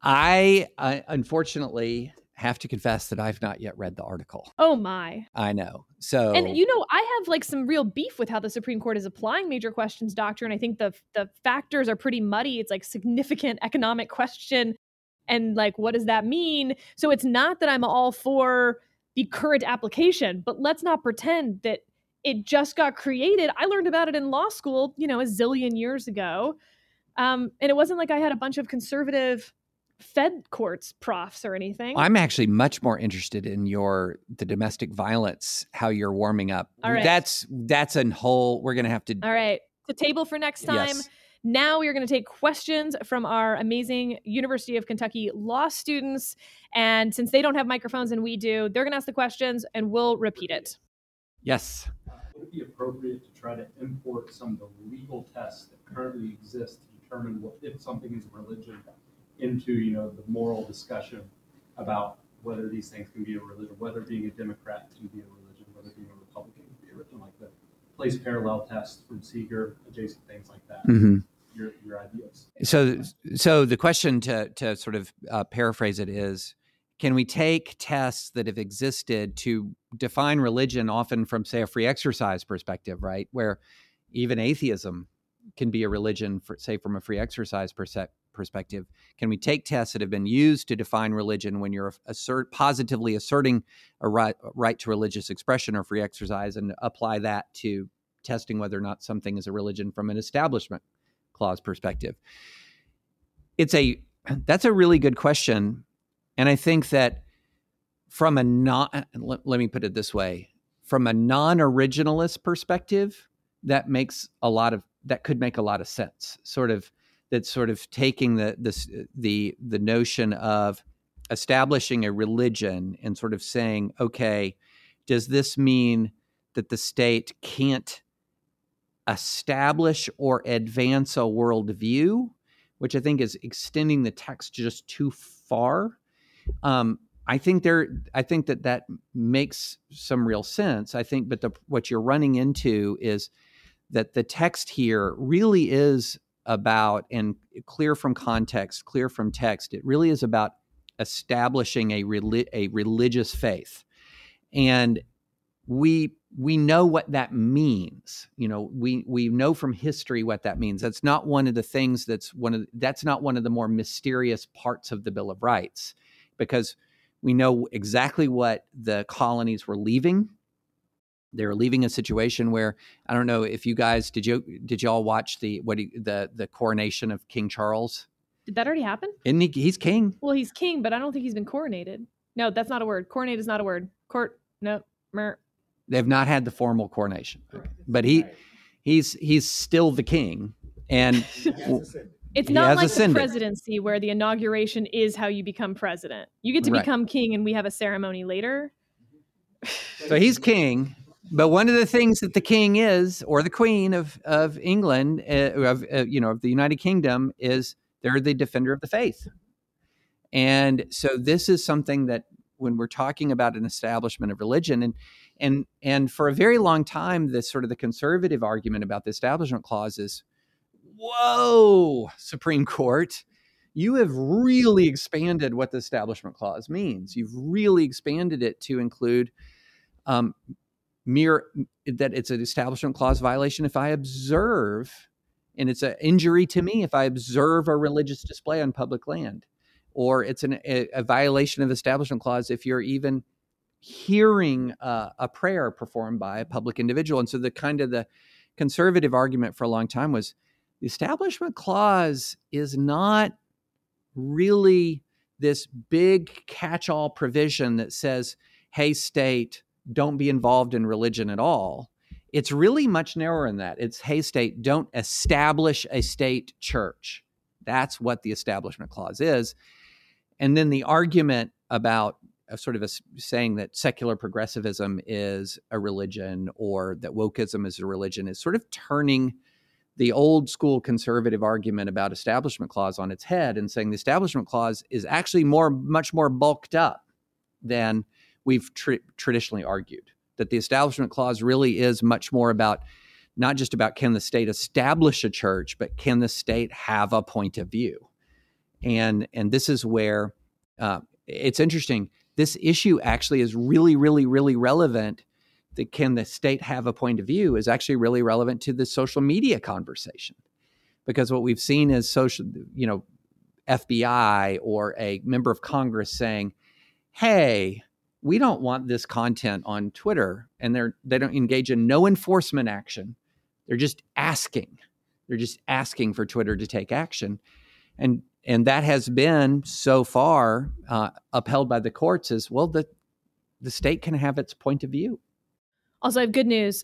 I unfortunately have to confess that I've not yet read the article. Oh my. I know. So, and I have some real beef with how the Supreme Court is applying major questions doctrine. I think the factors are pretty muddy. It's significant economic question, And like, what does that mean? So it's not that I'm all for the current application, but let's not pretend that it just got created. I learned about it in law school, you know, a zillion years ago. And it wasn't like I had a bunch of conservative Fed courts profs or anything. I'm actually much more interested in the domestic violence, how you're warming up. All right. That's a whole, we're going to have to. All right. The table for next time. Yes. Now we are going to take questions from our amazing University of Kentucky law students. And since they don't have microphones and we do, they're going to ask the questions and we'll repeat it. Yes. Would it be appropriate to try to import some of the legal tests that currently exist to determine if something is religion into, you know, the moral discussion about whether these things can be a religion, whether being a Democrat can be a religion, whether being a Republican can be a religion, like that? Place parallel tests from Seeger, adjacent things like that. Mm-hmm. Your ideas. So the question to sort of paraphrase it is, can we take tests that have existed to define religion, often from, say, a free exercise perspective, right? Where even atheism can be a religion, for, say, from a free exercise perspective. Can we take tests that have been used to define religion when you're positively asserting a right to religious expression or free exercise and apply that to testing whether or not something is a religion from an Establishment Clause perspective? That's a really good question. And I think that let me put it this way, from a non-originalist perspective, that could make a lot of sense. That's taking the notion of establishing a religion and sort of saying, okay, does this mean that the state can't establish or advance a worldview, which I think is extending the text just too far. I think that makes some real sense. I think, but what you're running into is that the text here really is about, and clear from context, clear from text, it really is about establishing a religious faith. And we know what that means. You know, we know from history what that means. That's not one of the things that's not one of the more mysterious parts of the Bill of Rights, because we know exactly what the colonies were leaving. They were leaving a situation where, I don't know if you guys did y'all watch the coronation of King Charles? Did that already happen? Isn't he's king? Well, he's king, but I don't think he's been coronated. No, that's not a word. Coronated is not a word. They've not had the formal coronation, right. But he's still the king, and it's not like the presidency where the inauguration is how you become president. You get to become king, and we have a ceremony later. So he's king, but one of the things that the king is, or the queen of England, of the United Kingdom, is they're the defender of the faith, and so this is something that when we're talking about an establishment of religion and for a very long time, this sort of the conservative argument about the Establishment Clause is, whoa, Supreme Court, you have really expanded what the Establishment Clause means. You've really expanded it to include that it's an Establishment Clause violation if I observe, and it's an injury to me if I observe a religious display on public land, or it's a violation of the Establishment Clause if you're even hearing a prayer performed by a public individual. And so the kind of the conservative argument for a long time was the Establishment Clause is not really this big catch-all provision that says, hey, state, don't be involved in religion at all. It's really much narrower than that. It's, hey, state, don't establish a state church. That's what the Establishment Clause is. And then the argument about saying that secular progressivism is a religion or that wokeism is a religion is sort of turning the old school conservative argument about Establishment Clause on its head and saying the Establishment Clause is actually much more bulked up than we've traditionally argued, that the Establishment Clause really is much more about not just about can the state establish a church, but can the state have a point of view? And this is where it's interesting. This issue actually is really, really, really relevant. That can the state have a point of view is actually really relevant to the social media conversation, because what we've seen is FBI or a member of Congress saying, hey, we don't want this content on Twitter, and they don't engage in no enforcement action. They're just asking. They're just asking for Twitter to take action. And that has been so far upheld by the courts as, well, the state can have its point of view. Also, I have good news.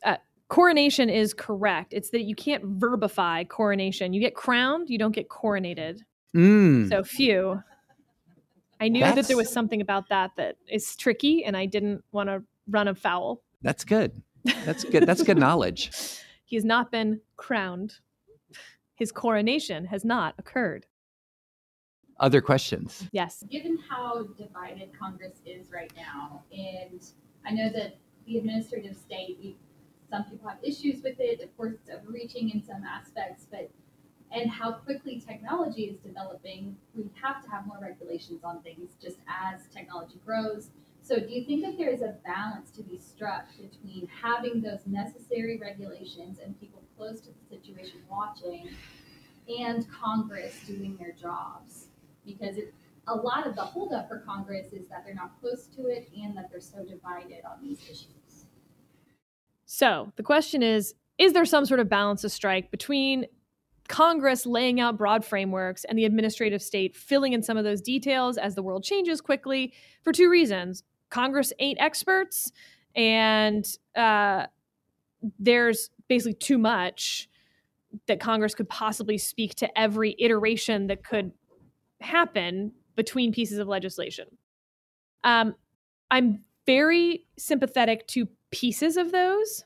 Coronation is correct. It's that you can't verbify coronation. You get crowned, you don't get coronated. So phew. I knew that there was something about that is tricky, and I didn't want to run afoul. That's good. That's good. That's good knowledge. He's not been crowned. His coronation has not occurred. Other questions? Yes. Given how divided Congress is right now, and I know that the administrative state, some people have issues with it, of course, it's overreaching in some aspects, but and how quickly technology is developing, we have to have more regulations on things just as technology grows. So do you think that there is a balance to be struck between having those necessary regulations and people close to the situation watching and Congress doing their jobs? Because a lot of the holdup for Congress is that they're not close to it and that they're so divided on these issues. So the question is there some sort of balance to strike between Congress laying out broad frameworks and the administrative state filling in some of those details as the world changes quickly for two reasons? Congress ain't experts, and there's basically too much that Congress could possibly speak to every iteration that could happen between pieces of legislation. I'm very sympathetic to pieces of those,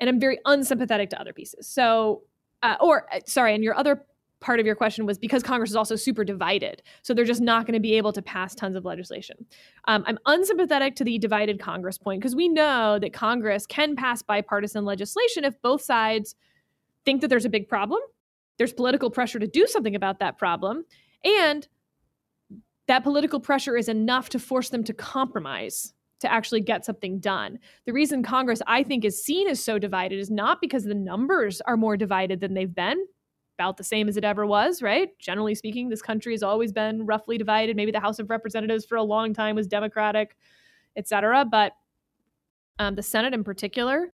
and I'm very unsympathetic to other pieces. So and your other part of your question was because Congress is also super divided, so they're just not going to be able to pass tons of legislation. I'm unsympathetic to the divided Congress point, because we know that Congress can pass bipartisan legislation if both sides think that there's a big problem, there's political pressure to do something about that problem, and that political pressure is enough to force them to compromise to actually get something done. The reason Congress, I think, is seen as so divided is not because the numbers are more divided than they've been, about the same as it ever was, right? Generally speaking, this country has always been roughly divided. Maybe the House of Representatives for a long time was Democratic, et cetera. But the Senate in particular,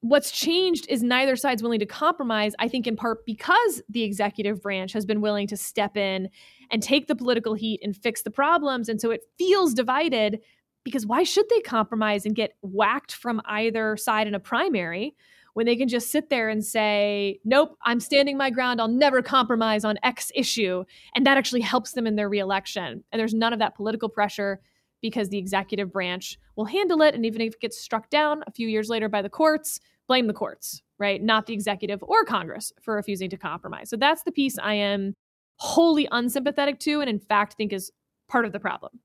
what's changed is neither side's willing to compromise, I think in part because the executive branch has been willing to step in and take the political heat and fix the problems. And so it feels divided, because why should they compromise and get whacked from either side in a primary when they can just sit there and say, nope, I'm standing my ground. I'll never compromise on X issue. And that actually helps them in their reelection. And there's none of that political pressure because the executive branch will handle it. And even if it gets struck down a few years later by the courts, blame the courts, right? Not the executive or Congress for refusing to compromise. So that's the piece I am wholly unsympathetic to, and in fact think is part of the problem.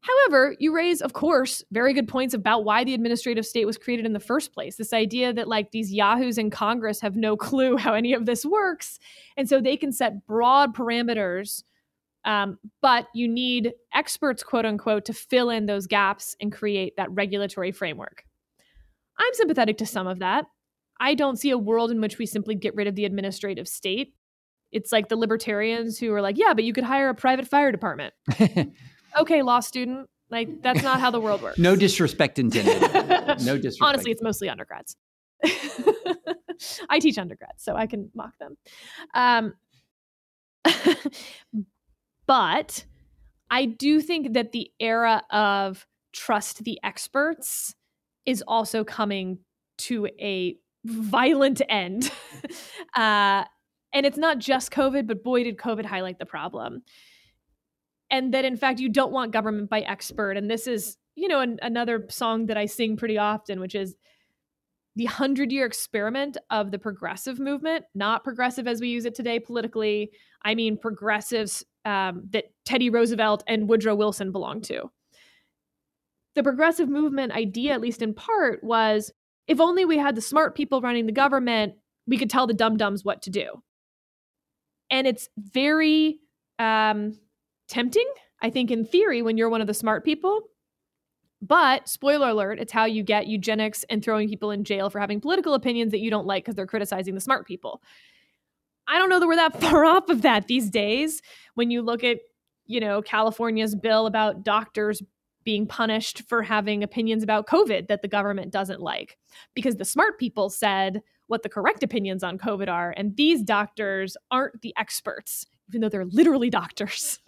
However, you raise, of course, very good points about why the administrative state was created in the first place. This idea that like these yahoos in Congress have no clue how any of this works. And so they can set broad parameters, but you need experts, quote unquote, to fill in those gaps and create that regulatory framework. I'm sympathetic to some of that. I don't see a world in which we simply get rid of the administrative state. It's like the libertarians who are like, yeah, but you could hire a private fire department. Okay, law student, like that's not how the world works. No disrespect intended. No disrespect. Honestly, it's mostly undergrads. I teach undergrads, so I can mock them. But I do think that the era of trust the experts is also coming to a violent end. And it's not just COVID, but boy, did COVID highlight the problem. And that, in fact, you don't want government by expert. And this is, you know, another song that I sing pretty often, which is the 100-year experiment of the progressive movement, not progressive as we use it today politically. I mean, progressives that Teddy Roosevelt and Woodrow Wilson belonged to. The progressive movement idea, at least in part, was if only we had the smart people running the government, we could tell the dum-dums what to do. And it's very... tempting, I think, in theory, when you're one of the smart people. But spoiler alert, it's how you get eugenics and throwing people in jail for having political opinions that you don't like because they're criticizing the smart people. I don't know that we're that far off of that these days. When you look at, you know, California's bill about doctors being punished for having opinions about COVID that the government doesn't like, because the smart people said what the correct opinions on COVID are, and these doctors aren't the experts, even though they're literally doctors.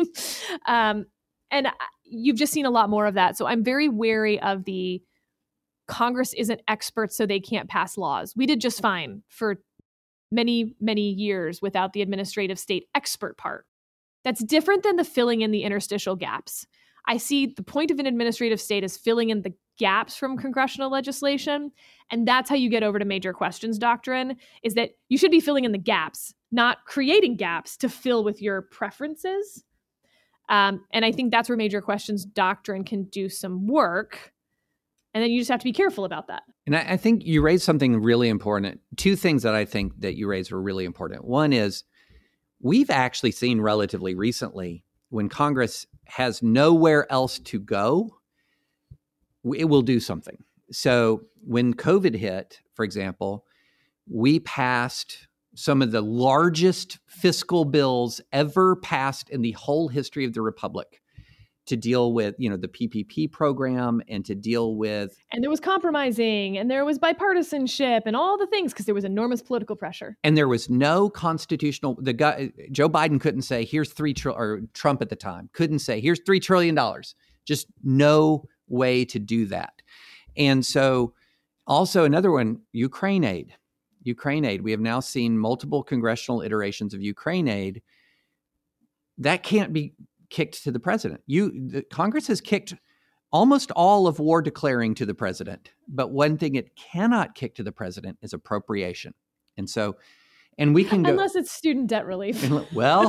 And you've just seen a lot more of that. So I'm very wary of the Congress isn't experts, so they can't pass laws. We did just fine for many, many years without the administrative state expert part. That's different than the filling in the interstitial gaps. I see the point of an administrative state as filling in the gaps from congressional legislation. And that's how you get over to major questions doctrine, is that you should be filling in the gaps, not creating gaps to fill with your preferences. And I think that's where major questions doctrine can do some work. And then you just have to be careful about that. And I think you raised something really important. Two things that I think that you raised were really important. One is we've actually seen relatively recently when Congress has nowhere else to go, it will do something. So when COVID hit, for example, we passed some of the largest fiscal bills ever passed in the whole history of the Republic to deal with, you know, the PPP program and to deal with... And there was compromising and there was bipartisanship and all the things because there was enormous political pressure. And there was no constitutional... Joe Biden couldn't say, here's or Trump at the time, couldn't say, here's $3 trillion. Just no way to do that. And so also another one, Ukraine aid. Ukraine aid. We have now seen multiple congressional iterations of Ukraine aid. That can't be kicked to the president. Congress has kicked almost all of war declaring to the president, but one thing it cannot kick to the president is appropriation. And so, and we can go... Unless it's student debt relief. Well,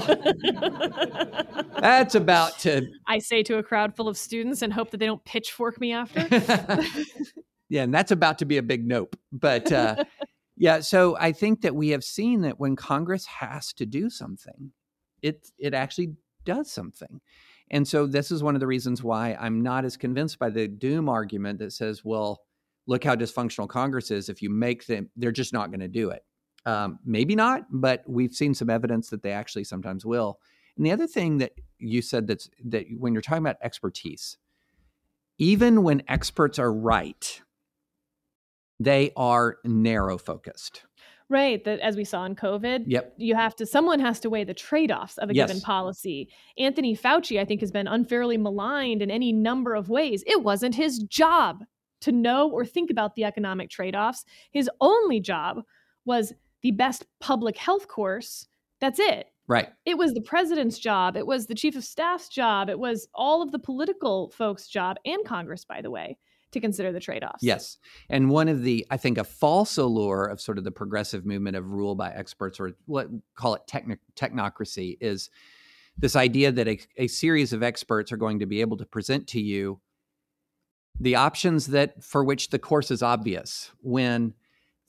that's about to... I say to a crowd full of students and hope that they don't pitchfork me after. Yeah, and that's about to be a big nope. But... Yeah, so I think that we have seen that when Congress has to do something, it actually does something. And so this is one of the reasons why I'm not as convinced by the doom argument that says, well, look how dysfunctional Congress is. If you make them, they're just not going to do it. Maybe not, but we've seen some evidence that they actually sometimes will. And the other thing that you said that when you're talking about expertise, even when experts are right, they are narrow focused. Right. That, as we saw in COVID, yep. Someone has to weigh the trade-offs of a given policy. Anthony Fauci, I think, has been unfairly maligned in any number of ways. It wasn't his job to know or think about the economic trade-offs. His only job was the best public health course. That's it. Right. It was the president's job. It was the chief of staff's job. It was all of the political folks' job, and Congress, by the way, to consider the trade-offs. Yes. And one of the, I think, a false allure of sort of the progressive movement of rule by experts, or what call it technocracy, is this idea that a series of experts are going to be able to present to you the options that for which the course is obvious, when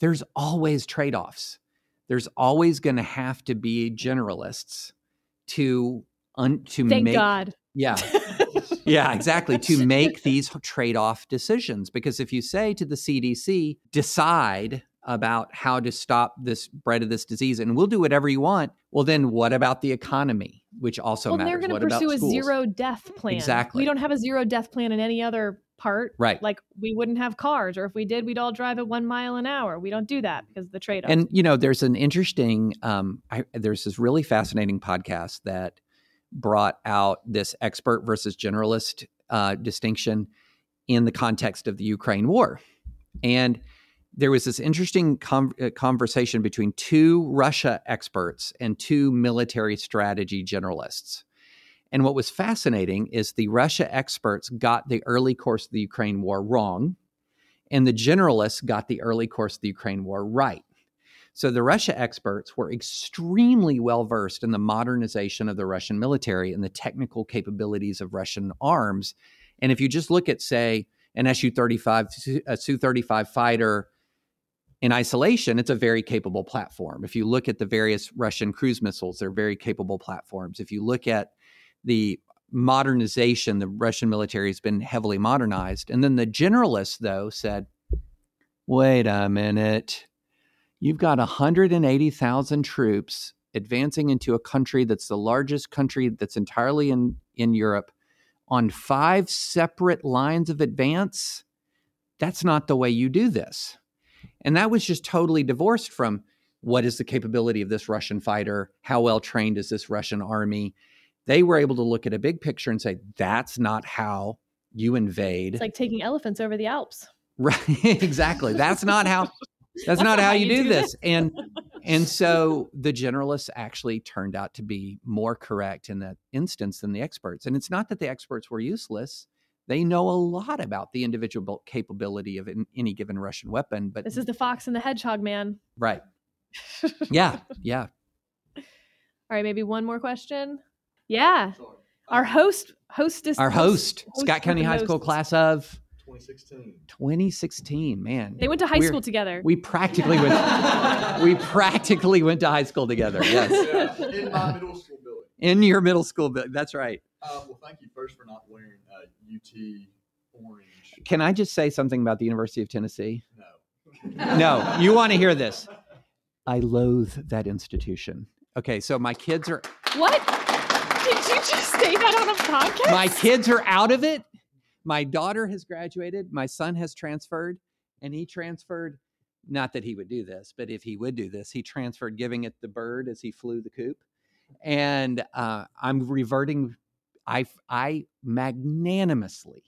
there's always trade-offs. There's always going to have to be generalists to Thank make... God. Yeah. Yeah, exactly. To make these trade-off decisions. Because if you say to the CDC, decide about how to stop this spread of this disease, and we'll do whatever you want. Well, then what about the economy, which also matters? They're going to pursue a zero-death plan. Exactly. We don't have a zero-death plan in any other part. Right. Like, we wouldn't have cars, or if we did, we'd all drive at 1 mile an hour. We don't do that because of the trade-off. And, you know, there's an interesting, there's this really fascinating podcast that brought out this expert versus generalist distinction in the context of the Ukraine war. And there was this interesting conversation between two Russia experts and two military strategy generalists. And what was fascinating is the Russia experts got the early course of the Ukraine war wrong, and the generalists got the early course of the Ukraine war right. So the Russia experts were extremely well-versed in the modernization of the Russian military and the technical capabilities of Russian arms. And if you just look at, say, an SU-35, a Su-35 fighter in isolation, it's a very capable platform. If you look at the various Russian cruise missiles, they're very capable platforms. If you look at the modernization, the Russian military has been heavily modernized. And then the generalists, though, said, wait a minute. You've got 180,000 troops advancing into a country that's the largest country that's entirely in Europe on five separate lines of advance, that's not the way you do this. And that was just totally divorced from what is the capability of this Russian fighter? How well trained is this Russian army? They were able to look at a big picture and say, that's not how you invade. It's like taking elephants over the Alps. Right. Exactly. That's not how you do this. And so the generalists actually turned out to be more correct in that instance than the experts. And it's not that the experts were useless. They know a lot about the individual capability of any given Russian weapon. But this is the fox and the hedgehog, man. Right. Yeah. Yeah. All right. Maybe one more question. Yeah. Our host, Scott County High School class of 2016, man. They went to high school together. We practically went to high school together. Yes. Yeah, in my middle school building. In your middle school building. That's right. Well, thank you first for not wearing UT orange. Can I just say something about the University of Tennessee? No. No, you want to hear this. I loathe that institution. Okay, so my kids are... What? Did you just say that on a podcast? My kids are out of it. My daughter has graduated. My son has transferred, and he transferred, not that he would do this, but if he would do this, he transferred giving it the bird as he flew the coop. And I'm reverting... I magnanimously,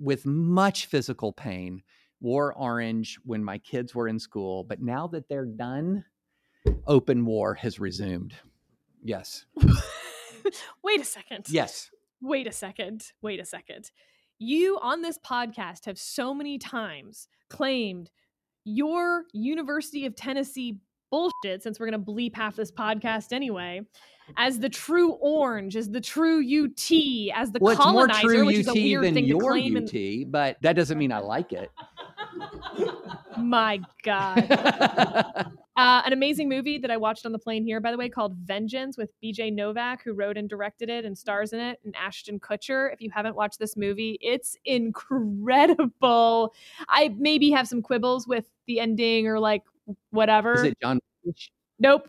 with much physical pain, wore orange when my kids were in school. But now that they're done, open war has resumed. Yes. Wait a second. Yes. Wait a second. You on this podcast have so many times claimed your University of Tennessee bullshit, since we're going to bleep half this podcast anyway, as the true orange, as the true UT, as the colonizer, it's more true which is a weird than thing your to claim. UT, but that doesn't mean I like it. My God. An amazing movie that I watched on the plane here, by the way, called Vengeance with BJ Novak, who wrote and directed it and stars in it, and Ashton Kutcher. If you haven't watched this movie, it's incredible. I maybe have some quibbles with the ending or like whatever. Is it John? Nope.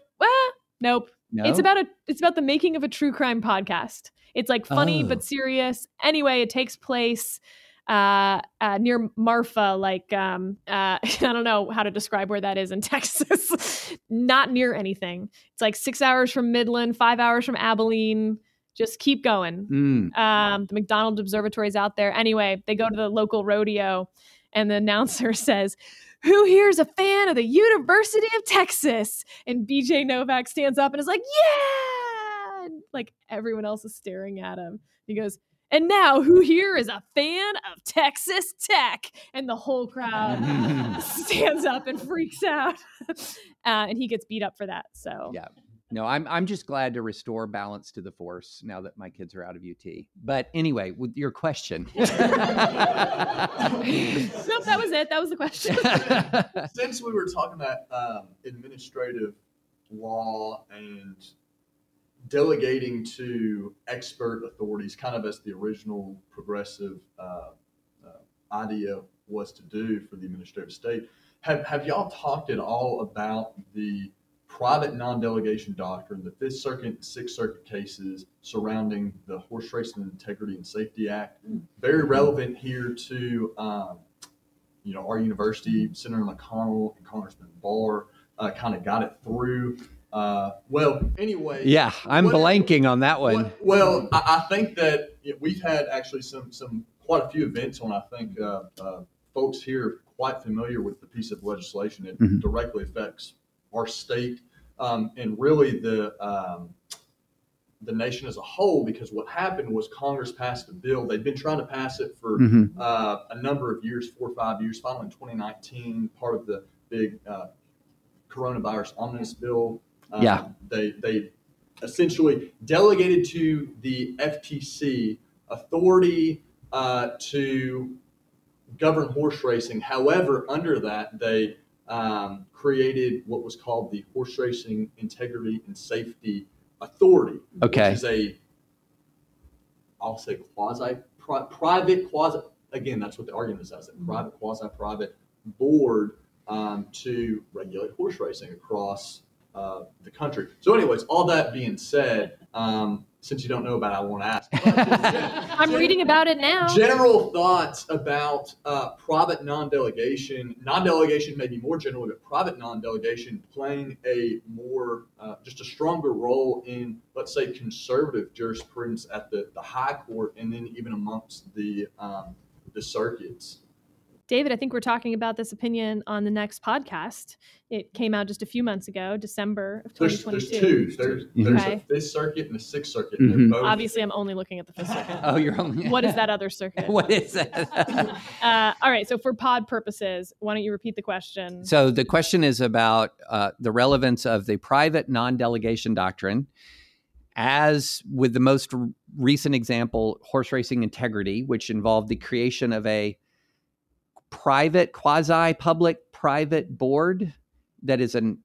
Nope. No? It's about the making of a true crime podcast. It's like funny but serious. Anyway, it takes place near Marfa, like I don't know how to describe where that is in Texas. Not near anything. It's like 6 hours from Midland, 5 hours from Abilene. Just keep going. The McDonald Observatory is out there. Anyway, they go to the local rodeo, and the announcer says, "Who here is a fan of the University of Texas?" And BJ Novak stands up and is like, "Yeah!" And like everyone else is staring at him. He goes, "And now who here is a fan of Texas Tech?" And the whole crowd stands up and freaks out. And he gets beat up for that. So yeah. No, I'm just glad to restore balance to the force now that my kids are out of UT. But anyway, with your question. Nope, that was it. That was the question. Since we were talking about administrative law and delegating to expert authorities, kind of as the original progressive idea was to do for the administrative state, have y'all talked at all about the private non-delegation doctrine, the Fifth Circuit and Sixth Circuit cases surrounding the Horse Racing Integrity and Safety Act? Very relevant here to, our university, Senator McConnell and Congressman Barr kind of got it through. Yeah, I'm blanking on that one. I think that we've had actually some quite a few events on, I think, folks here quite familiar with the piece of legislation. It directly affects our state, and really the nation as a whole, because what happened was Congress passed a bill. They've been trying to pass it for a number of years, 4 or 5 years, finally in 2019, part of the big coronavirus omnibus bill. They essentially delegated to the FTC authority to govern horse racing. However, under that, they created what was called the Horse Racing Integrity and Safety Authority, which is quasi-private, again, that's what the argument is, that's a private, quasi-private board to regulate horse racing across the country. So anyways, all that being said, since you don't know about it, I won't ask. I'm reading about it now. General thoughts about private non-delegation. Non-delegation may be more general, but private non-delegation playing a more, just a stronger role in, let's say, conservative jurisprudence at the high court and then even amongst the circuits. David, I think we're talking about this opinion on the next podcast. It came out just a few months ago, December of 2022. There's a Fifth Circuit and a Sixth Circuit. Mm-hmm. Obviously, I'm only looking at the Fifth Circuit. Oh, you're only... What is that other circuit? What is that? All right, so for pod purposes, why don't you repeat the question? So the question is about the relevance of the private non-delegation doctrine. As with the most recent example, horse racing integrity, which involved the creation of a private, quasi-public, private board that is it's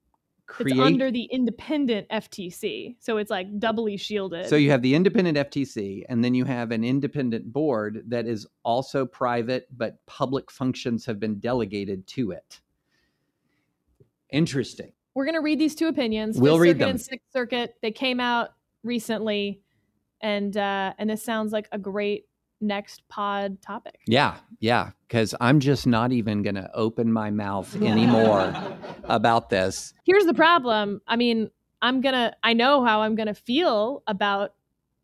under the independent FTC. So it's like doubly shielded. So you have the independent FTC, and then you have an independent board that is also private, but public functions have been delegated to it. Interesting. We're going to read these two opinions. We'll read them. Fifth Circuit and Sixth Circuit. They came out recently, and this sounds like a great next pod topic. Yeah, because I'm just not even going to open my mouth anymore about this. Here's the problem. I mean, I know how I'm going to feel about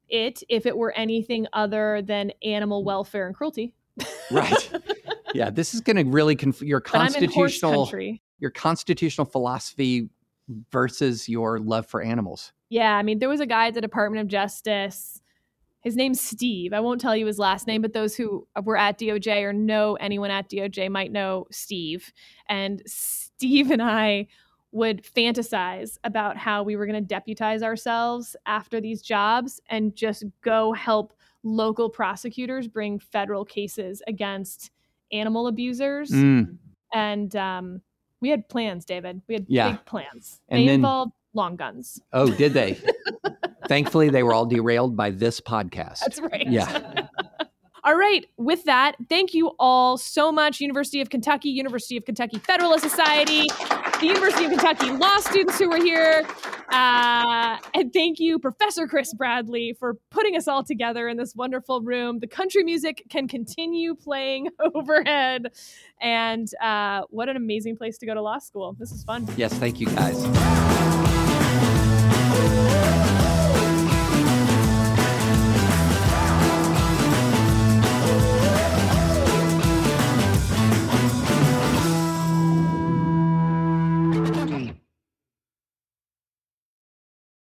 it if it were anything other than animal welfare and cruelty. Right. Yeah, this is going to really your constitutional philosophy versus your love for animals. Yeah, I mean, there was a guy at the Department of Justice. His name's Steve. I won't tell you his last name, but those who were at DOJ or know anyone at DOJ might know Steve. And Steve and I would fantasize about how we were going to deputize ourselves after these jobs and just go help local prosecutors bring federal cases against animal abusers. Mm. And we had plans, David. We had big plans. They involved long guns. Oh, did they? Thankfully, they were all derailed by this podcast. That's right. Yeah. All right. With that, thank you all so much, University of Kentucky Federalist Society, the University of Kentucky law students who were here. And thank you, Professor Chris Bradley, for putting us all together in this wonderful room. The country music can continue playing overhead. And what an amazing place to go to law school. This is fun. Yes. Thank you, guys.